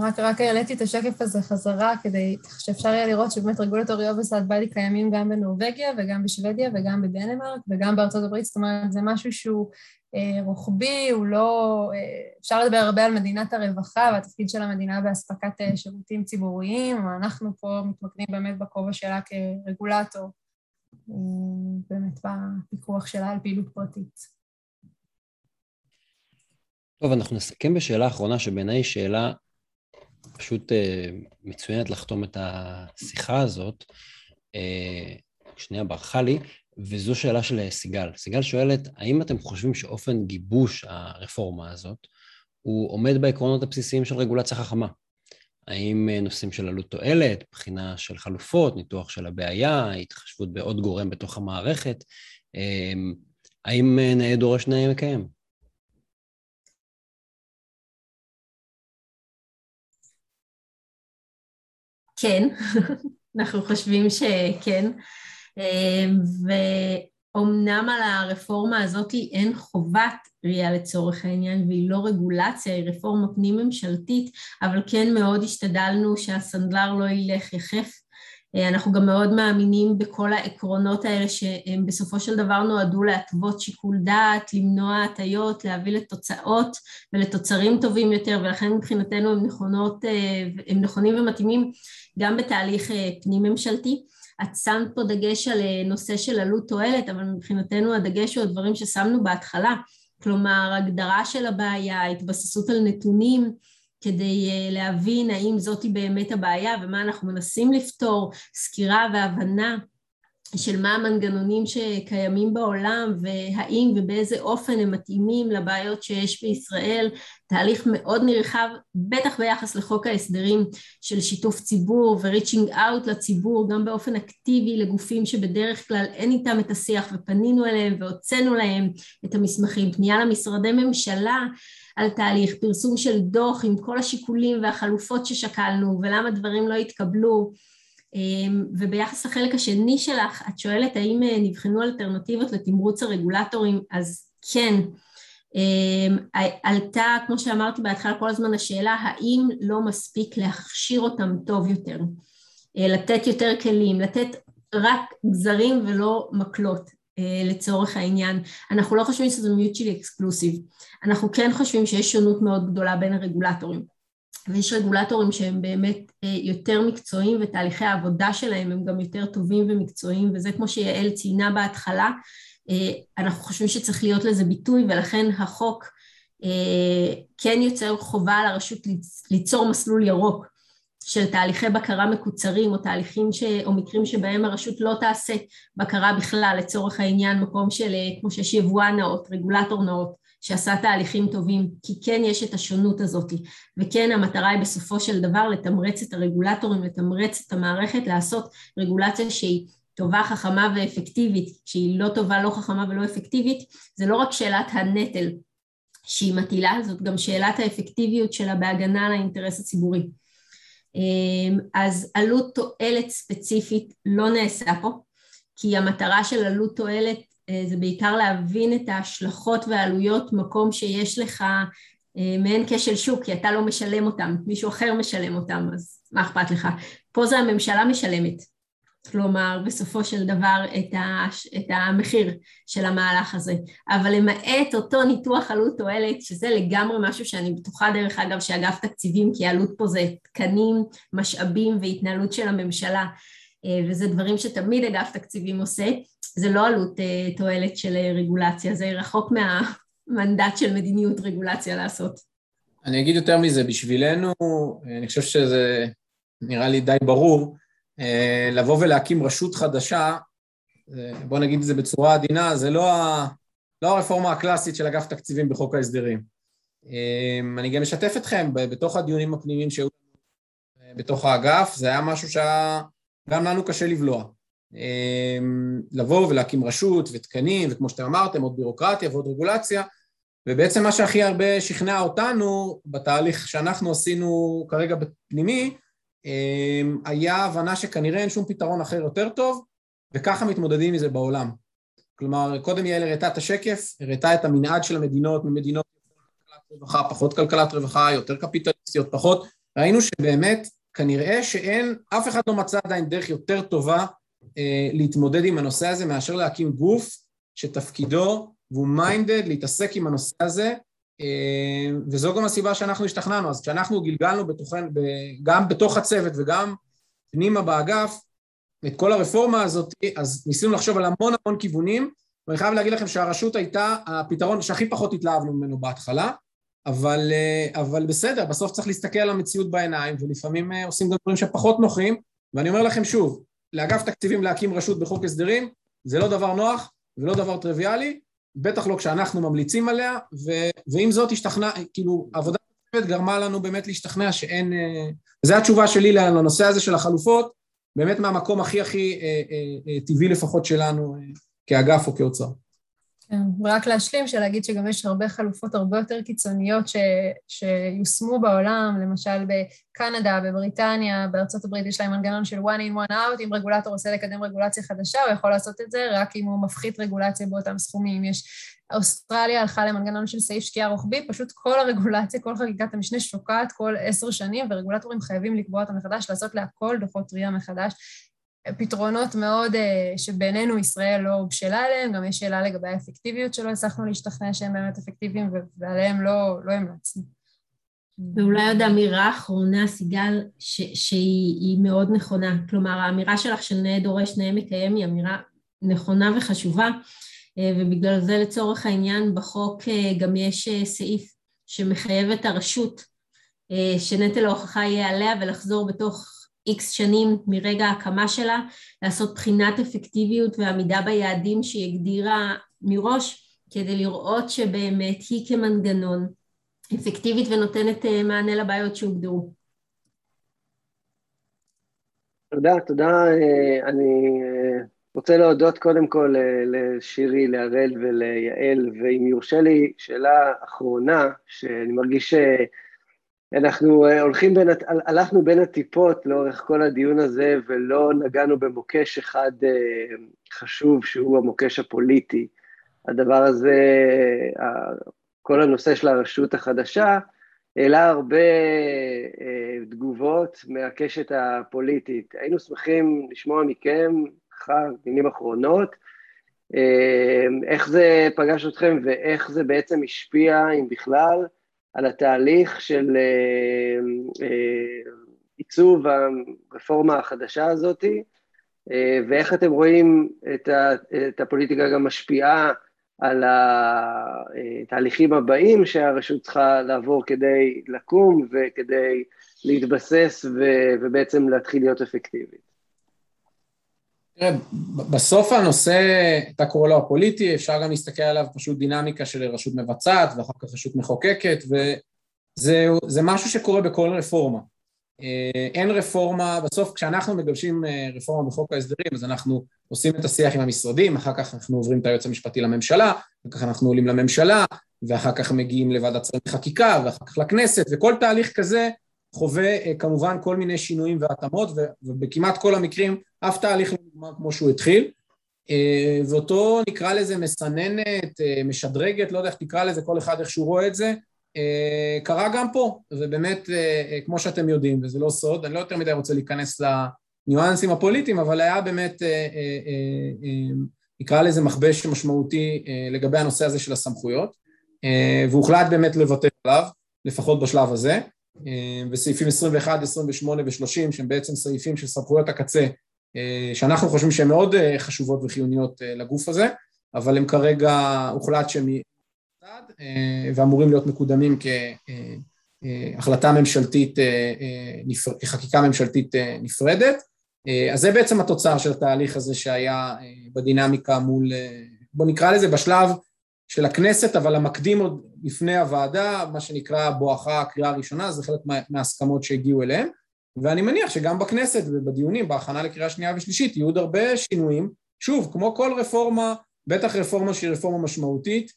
רק, רק העליתי את השקף הזה חזרה, כדי שאפשר יהיה לראות שבאמת רגולטורי אוברסייט אדוויז'רי קיימים גם בנורווגיה, וגם בשוודיה, וגם בדנמרק, וגם בארצות הברית, זאת אומרת, זה משהו שהוא אה, רוחבי, הוא לא... אה, אפשר לדבר הרבה על מדינת הרווחה, והתפקיד של המדינה בהספקת אה, שירותים ציבוריים, אנחנו פה מתמקדים באמת בכובע שלה כרגולטור, באמת בפיקוח שלה על פעילות פרטית. טוב, אנחנו נסכם בשאלה אחרונה, שבעיניי שאלה פשוט מצוינת לחתום את השיחה הזאת, שנייה ברכה לי, וזו שאלה של סיגל. סיגל שואלת, האם אתם חושבים שאופן גיבוש הרפורמה הזאת, הוא עומד בעקרונות הבסיסיים של רגולציה חכמה? האם נושאים של עלות תועלת, בחינה של חלופות, ניתוח של הבעיה, התחשבות בעוד גורם בתוך המערכת, האם נאה דורש נאה מקיים? כן, אנחנו חושבים שכן, ואומנם על הרפורמה הזאת אין חובת ראייה לצורך העניין, והיא לא רגולציה, היא רפורמה פנים ממשלתית, אבל כן מאוד השתדלנו שהסנדלר לא ילך יחף, אנחנו גם מאוד מאמינים בכל העקרונות האלה שהם בסופו של דבר נועדו להתוות שיקול דעת, למנוע הטיות, להביא לתוצאות ולתוצרים טובים יותר, ולכן מבחינתנו הם, נכונות, הם נכונים ומתאימים גם בתהליך פנים ממשלתי. את שמת פה דגש על נושא של עלות תועלת, אבל מבחינתנו הדגש הוא הדברים ששמנו בהתחלה, כלומר הגדרה של הבעיה, התבססות על נתונים, כדי להבין האם זאת היא באמת הבעיה ומה אנחנו מנסים לפתור, סקירה והבנה של מה המנגנונים שקיימים בעולם והאם ובאיזה אופן הם מתאימים לבעיות שיש בישראל, תהליך מאוד נרחב, בטח ביחס לחוק ההסדרים של שיתוף ציבור וריצ'ינג אאוט לציבור, גם באופן אקטיבי לגופים שבדרך כלל אין איתם את השיח ופנינו אליהם והוצאנו להם את המסמכים, פנייה למשרדי ממשלה, על תהליך פרסום של דוח עם כל השיקולים והחלופות ששקלנו ולמה דברים לא התקבלו. וביחס לחלק השני שלך, את שואלת האם נבחנו אלטרנטיבות לתמרוץ הרגולטורים, אז כן, עלתה, כמו שאמרתי בהתחלה כל הזמן, השאלה האם לא מספיק להכשיר אותם טוב יותר, לתת יותר כלים, לתת רק גזרים ולא מקלות. לצורך העניין, אנחנו לא חושבים שזה mutually exclusive, אנחנו כן חושבים שיש שונות מאוד גדולה בין הרגולטורים, ויש רגולטורים שהם באמת יותר מקצועיים, ותהליכי העבודה שלהם הם גם יותר טובים ומקצועיים, וזה כמו שיעל ציינה בהתחלה, אנחנו חושבים שצריך להיות לזה ביטוי, ולכן החוק כן יוצר חובה לרשות ליצור מסלול ירוק, של תהליכי בקרה מקוצרים, או תהליכים ש... או מקרים שבהם הרשות לא תעשה בקרה בכלל, לצורך העניין, מקום של, כמו שיש יבואן נאות, רגולטור נאות, שעשה תהליכים טובים, כי כן יש את השונות הזאת, וכן המטרה היא בסופו של דבר לתמרץ את הרגולטורים, לתמרץ את המערכת, לעשות רגולציה שהיא טובה, חכמה ואפקטיבית, שהיא לא טובה, לא חכמה ולא אפקטיבית, זה לא רק שאלת הנטל שהיא מטילה, זאת גם שאלת האפקטיביות שלה בהגנה על האינטרס הציבורי. אז עלות תועלת ספציפית לא נעשה פה, כי המטרה של עלות תועלת זה בעיקר להבין את ההשלכות והעלויות מקום שיש לך מעין כשל שוק, כי אתה לא משלם אותם, מישהו אחר משלם אותם, אז מה אכפת לך? פה זה הממשלה משלמת, כלומר בסופו של דבר את, ה, את המחיר של המהלך הזה, אבל למעט אותו ניתוח עלות תועלת, שזה לגמרי משהו שאני בטוחה דרך אגב שאגף תקציבים, כי העלות פה זה תקנים, משאבים והתנהלות של הממשלה, וזה דברים שתמיד אגף תקציבים עושה, זה לא עלות תועלת של רגולציה, זה רחוק מהמנדט של מדיניות רגולציה לעשות. אני אגיד יותר מזה, בשבילנו, אני חושב שזה נראה לי די ברור, לבוא ולהקים רשות חדשה, בוא נגיד את זה בצורה עדינה, זה לא, לא הרפורמה הקלאסית של אגף תקציבים בחוק ההסדרים. אני גם משתף אתכם, בתוך הדיונים הפנימיים שהיו בתוך האגף, זה היה משהו שה... גם לנו קשה לבלוע, לבוא ולהקים רשות ותקנים, וכמו שאתם אמרתם, עוד בירוקרטיה ועוד רגולציה, ובעצם מה שהכי הרבה שכנע אותנו בתהליך שאנחנו עשינו כרגע בפנימי, היה הבנה שכנראה אין שום פתרון אחר יותר טוב, וככה מתמודדים מזה בעולם. כלומר, קודם יעל הראתה את השקף, הראתה את המנעד של המדינות, ממדינות כלכלת רווחה, פחות כלכלת רווחה, יותר קפיטליסטיות, פחות, ראינו שבאמת, כנראה שאין, אף אחד לא מצא עדיין דרך יותר טובה אה, להתמודד עם הנושא הזה, מאשר להקים גוף שתפקידו והוא מיינדד להתעסק עם הנושא הזה, אה, וזו גם הסיבה שאנחנו השתכנענו, אז כשאנחנו גלגלנו בתוכן, ב, גם בתוך הצוות וגם פנימה באגף, את כל הרפורמה הזאת, אז ניסינו לחשוב על המון המון כיוונים, ואני חייב להגיד לכם שהרשות הייתה הפתרון שהכי פחות התלהבנו ממנו בהתחלה, אבל, אבל בסדר, בסוף צריך להסתכל על המציאות בעיניים, ולפעמים עושים גם דברים שפחות נוחים, ואני אומר לכם שוב, לאגף תקציבים להקים רשות בחוק הסדרים, זה לא דבר נוח, ולא דבר טריוויאלי, בטח לא כשאנחנו ממליצים עליה, ו- ואם זאת השתכנע, כאילו, עבודה באמת גרמה לנו באמת להשתכנע שאין, זו התשובה שלי לנושא הזה של החלופות, באמת מהמקום הכי הכי אה, אה, אה, טבעי לפחות שלנו, אה, כאגף או כאוצר. רק להשלים שלהגיד שגם יש הרבה חלופות הרבה יותר קיצוניות ש, שיוסמו בעולם, למשל בקנדה, בבריטניה, בארצות הברית יש להם מנגנון של one in one out, אם רגולטור רוצה לקדם רגולציה חדשה הוא יכול לעשות את זה רק אם הוא מפחית רגולציה באותם סכומים, יש אוסטרליה הלכה למנגנון של סעיף שקיעה רוחבי, פשוט כל הרגולציה, כל חקיקת המשנה שוקעת כל עשר שנים ורגולטורים חייבים לקבוע אותם מחדש, לעשות לה כל דוחות טריה מחדש, פתרונות מאוד שבינינו ישראל לא בשלה עליהם, גם יש שאלה לגבי האפקטיביות שלא הצלחנו להשתכנע שהם באמת אפקטיביים, ועליהם לא, לא המלצנו. ואולי עוד אמירה אחרונה, סיגל, ש- שהיא מאוד נכונה, כלומר האמירה שלך של נאה דורש, נאה מקיים, היא אמירה נכונה וחשובה, ובגלל זה לצורך העניין בחוק גם יש סעיף שמחייב את הרשות, שנטל ההוכחה יהיה עליה ולחזור בתוך איקס שנים מרגע ההקמה שלה, לעשות בחינת אפקטיביות ועמידה ביעדים שהיא הגדירה מראש, כדי לראות שבאמת היא כמנגנון אפקטיבית ונותנת מענה לבעיות שהוגדרו. תודה, תודה. אני רוצה להודות קודם כל לשירי, להראל וליעל, ואם יורשה לי שאלה אחרונה, שאני מרגיש ש... אנחנו הולכים בין, הלכנו בין הטיפות לאורך כל הדיון הזה, ולא נגענו במוקש אחד חשוב, שהוא המוקש הפוליטי. הדבר הזה, כל הנושא של הרשות החדשה, העלה הרבה תגובות מהקשת הפוליטית. היינו שמחים לשמוע מכם, אחר מילים אחרונות, איך זה פגש אתכם, ואיך זה בעצם השפיע, אם בכלל, על התהליך של עיצוב הרפורמה החדשה הזאת, ואיך אתם רואים את הפוליטיקה גם משפיעה על התהליכים הבאים שהרשות צריכה לעבור כדי לקום וכדי להתבסס ובעצם להתחיל להיות אפקטיבית. בסוף הנושא, אתה קורא לו הפוליטי, אפשר גם להסתכל עליו פשוט דינמיקה של רשות מבצעת ואחר כך רשות מחוקקת, וזה משהו שקורה בכל רפורמה. אין רפורמה, בסוף כשאנחנו מגבשים רפורמה בחוק ההסדרים, אז אנחנו עושים את השיח עם המשרדים, אחר כך אנחנו עוברים את היועץ המשפטי לממשלה, אחר כך אנחנו עולים לממשלה, ואחר כך מגיעים לוועדת שרים לחקיקה, ואחר כך לכנסת, וכל תהליך כזה חווה כמובן כל מיני שינויים והתאמות, ובכמעט כל המקרים אף תהליך לא נגמר כמו שהוא התחיל, ואותו נקרא לזה מסננת, משדרגת, לא יודע איך תקרא לזה, כל אחד איך שהוא רואה את זה, קרה גם פה, ובאמת כמו שאתם יודעים, וזה לא סוד, אני לא יותר מדי רוצה להיכנס לניואנסים הפוליטיים, אבל היה באמת, נקרא לזה מחבש משמעותי לגבי הנושא הזה של הסמכויות, והוחלט באמת לוותר עליו, לפחות בשלב הזה, וסעיפים עשרים ואחת, עשרים ושמונה ושלושים, שהם בעצם סעיפים של סמכויות הקצה, שאנחנו חושבים שהן מאוד חשובות וחיוניות לגוף הזה, אבל הם כרגע הוחלט שהם ואמורים להיות מקודמים כהחלטה ממשלתית, כחקיקה ממשלתית נפרדת. אז זה בעצם התוצר של התהליך הזה שהיה בדינמיקה מול, בוא נקרא לזה בשלב של הכנסת, אבל המקדים עוד לפני הוועדה, מה שנקרא בואכה הקריאה הראשונה, זה חלק מההסכמות שהגיעו אליהם, ואני מניח שגם בכנסת ובדיונים, בהכנה לקריאה שנייה ושלישית, יהיו עוד הרבה שינויים, שוב, כמו כל רפורמה, בטח רפורמה שהיא רפורמה משמעותית,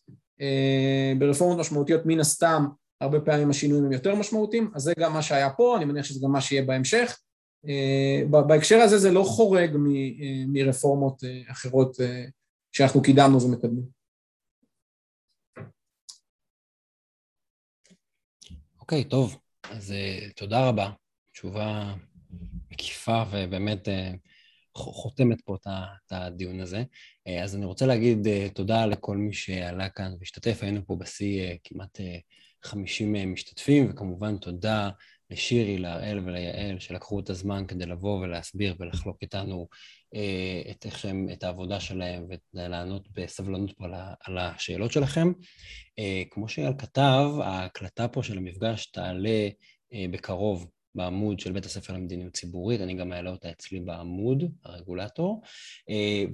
ברפורמות משמעותיות מן הסתם, הרבה פעמים השינויים הם יותר משמעותיים, אז זה גם מה שהיה פה, אני מניח שזה גם מה שיהיה בהמשך, בהקשר הזה זה לא חורג מרפורמות אחרות שאנחנו קידמנו ומקדמים. אוקיי, טוב, אז תודה רבה, תשובה מקיפה ובאמת חותמת פה את הדיון הזה, אז אני רוצה להגיד תודה לכל מי שעלה כאן והשתתף, היינו פה בשיא כמעט חמישים משתתפים, וכמובן תודה לשירי, להראל וליעל שלקחו את הזמן כדי לבוא ולהסביר ולחלוק איתנו את, איך שהם, את העבודה שלהם ולענות בסבלנות פה על השאלות שלכם. כמו שיעל כתב, ההקלטה פה של המפגש תעלה בקרוב בעמוד של בית הספר למדיניות ציבורית, אני גם אעלה אותה אצלי בעמוד, הרגולטור,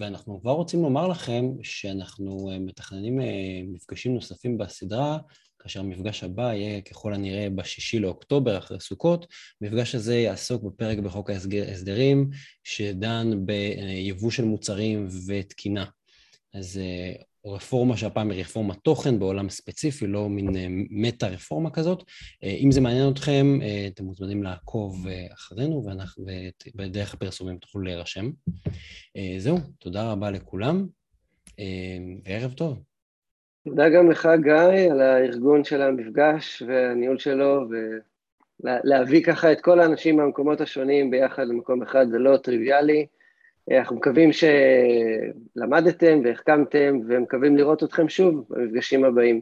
ואנחנו כבר רוצים לומר לכם שאנחנו מתכננים מפגשים נוספים בסדרה, כאשר המפגש הבא יהיה ככל הנראה בשישי לאוקטובר אחרי סוכות, המפגש הזה יעסוק בפרק בחוק ההסדרים, שדן ביבוא של מוצרים ותקינה. אז רפורמה שהפעם היא רפורמה תוכן בעולם ספציפי, לא מין מטה רפורמה כזאת. אם זה מעניין אתכם, אתם מוזמנים לעקוב אחרינו, ובדרך הפרסומים תוכלו להירשם. זהו, תודה רבה לכולם, וערב טוב. תודה גם לך, גיא, על הארגון של המפגש והניהול שלו, ולהביא ככה את כל האנשים מהמקומות השונים ביחד למקום אחד, זה לא טריוויאלי. אנחנו מקווים שלמדתם והחכמתם, ומקווים לראות אתכם שוב במפגשים הבאים.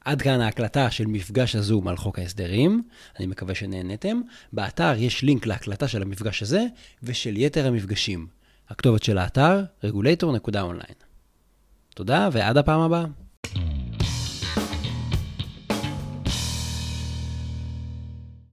עד כאן ההקלטה של מפגש הזום על חוק ההסדרים, אני מקווה שנהנתם. באתר יש לינק להקלטה של המפגש הזה ושל יתר המפגשים. הכתובת של האתר, רגולטור נקודה אונליין. תודה ועד הפעם הבאה.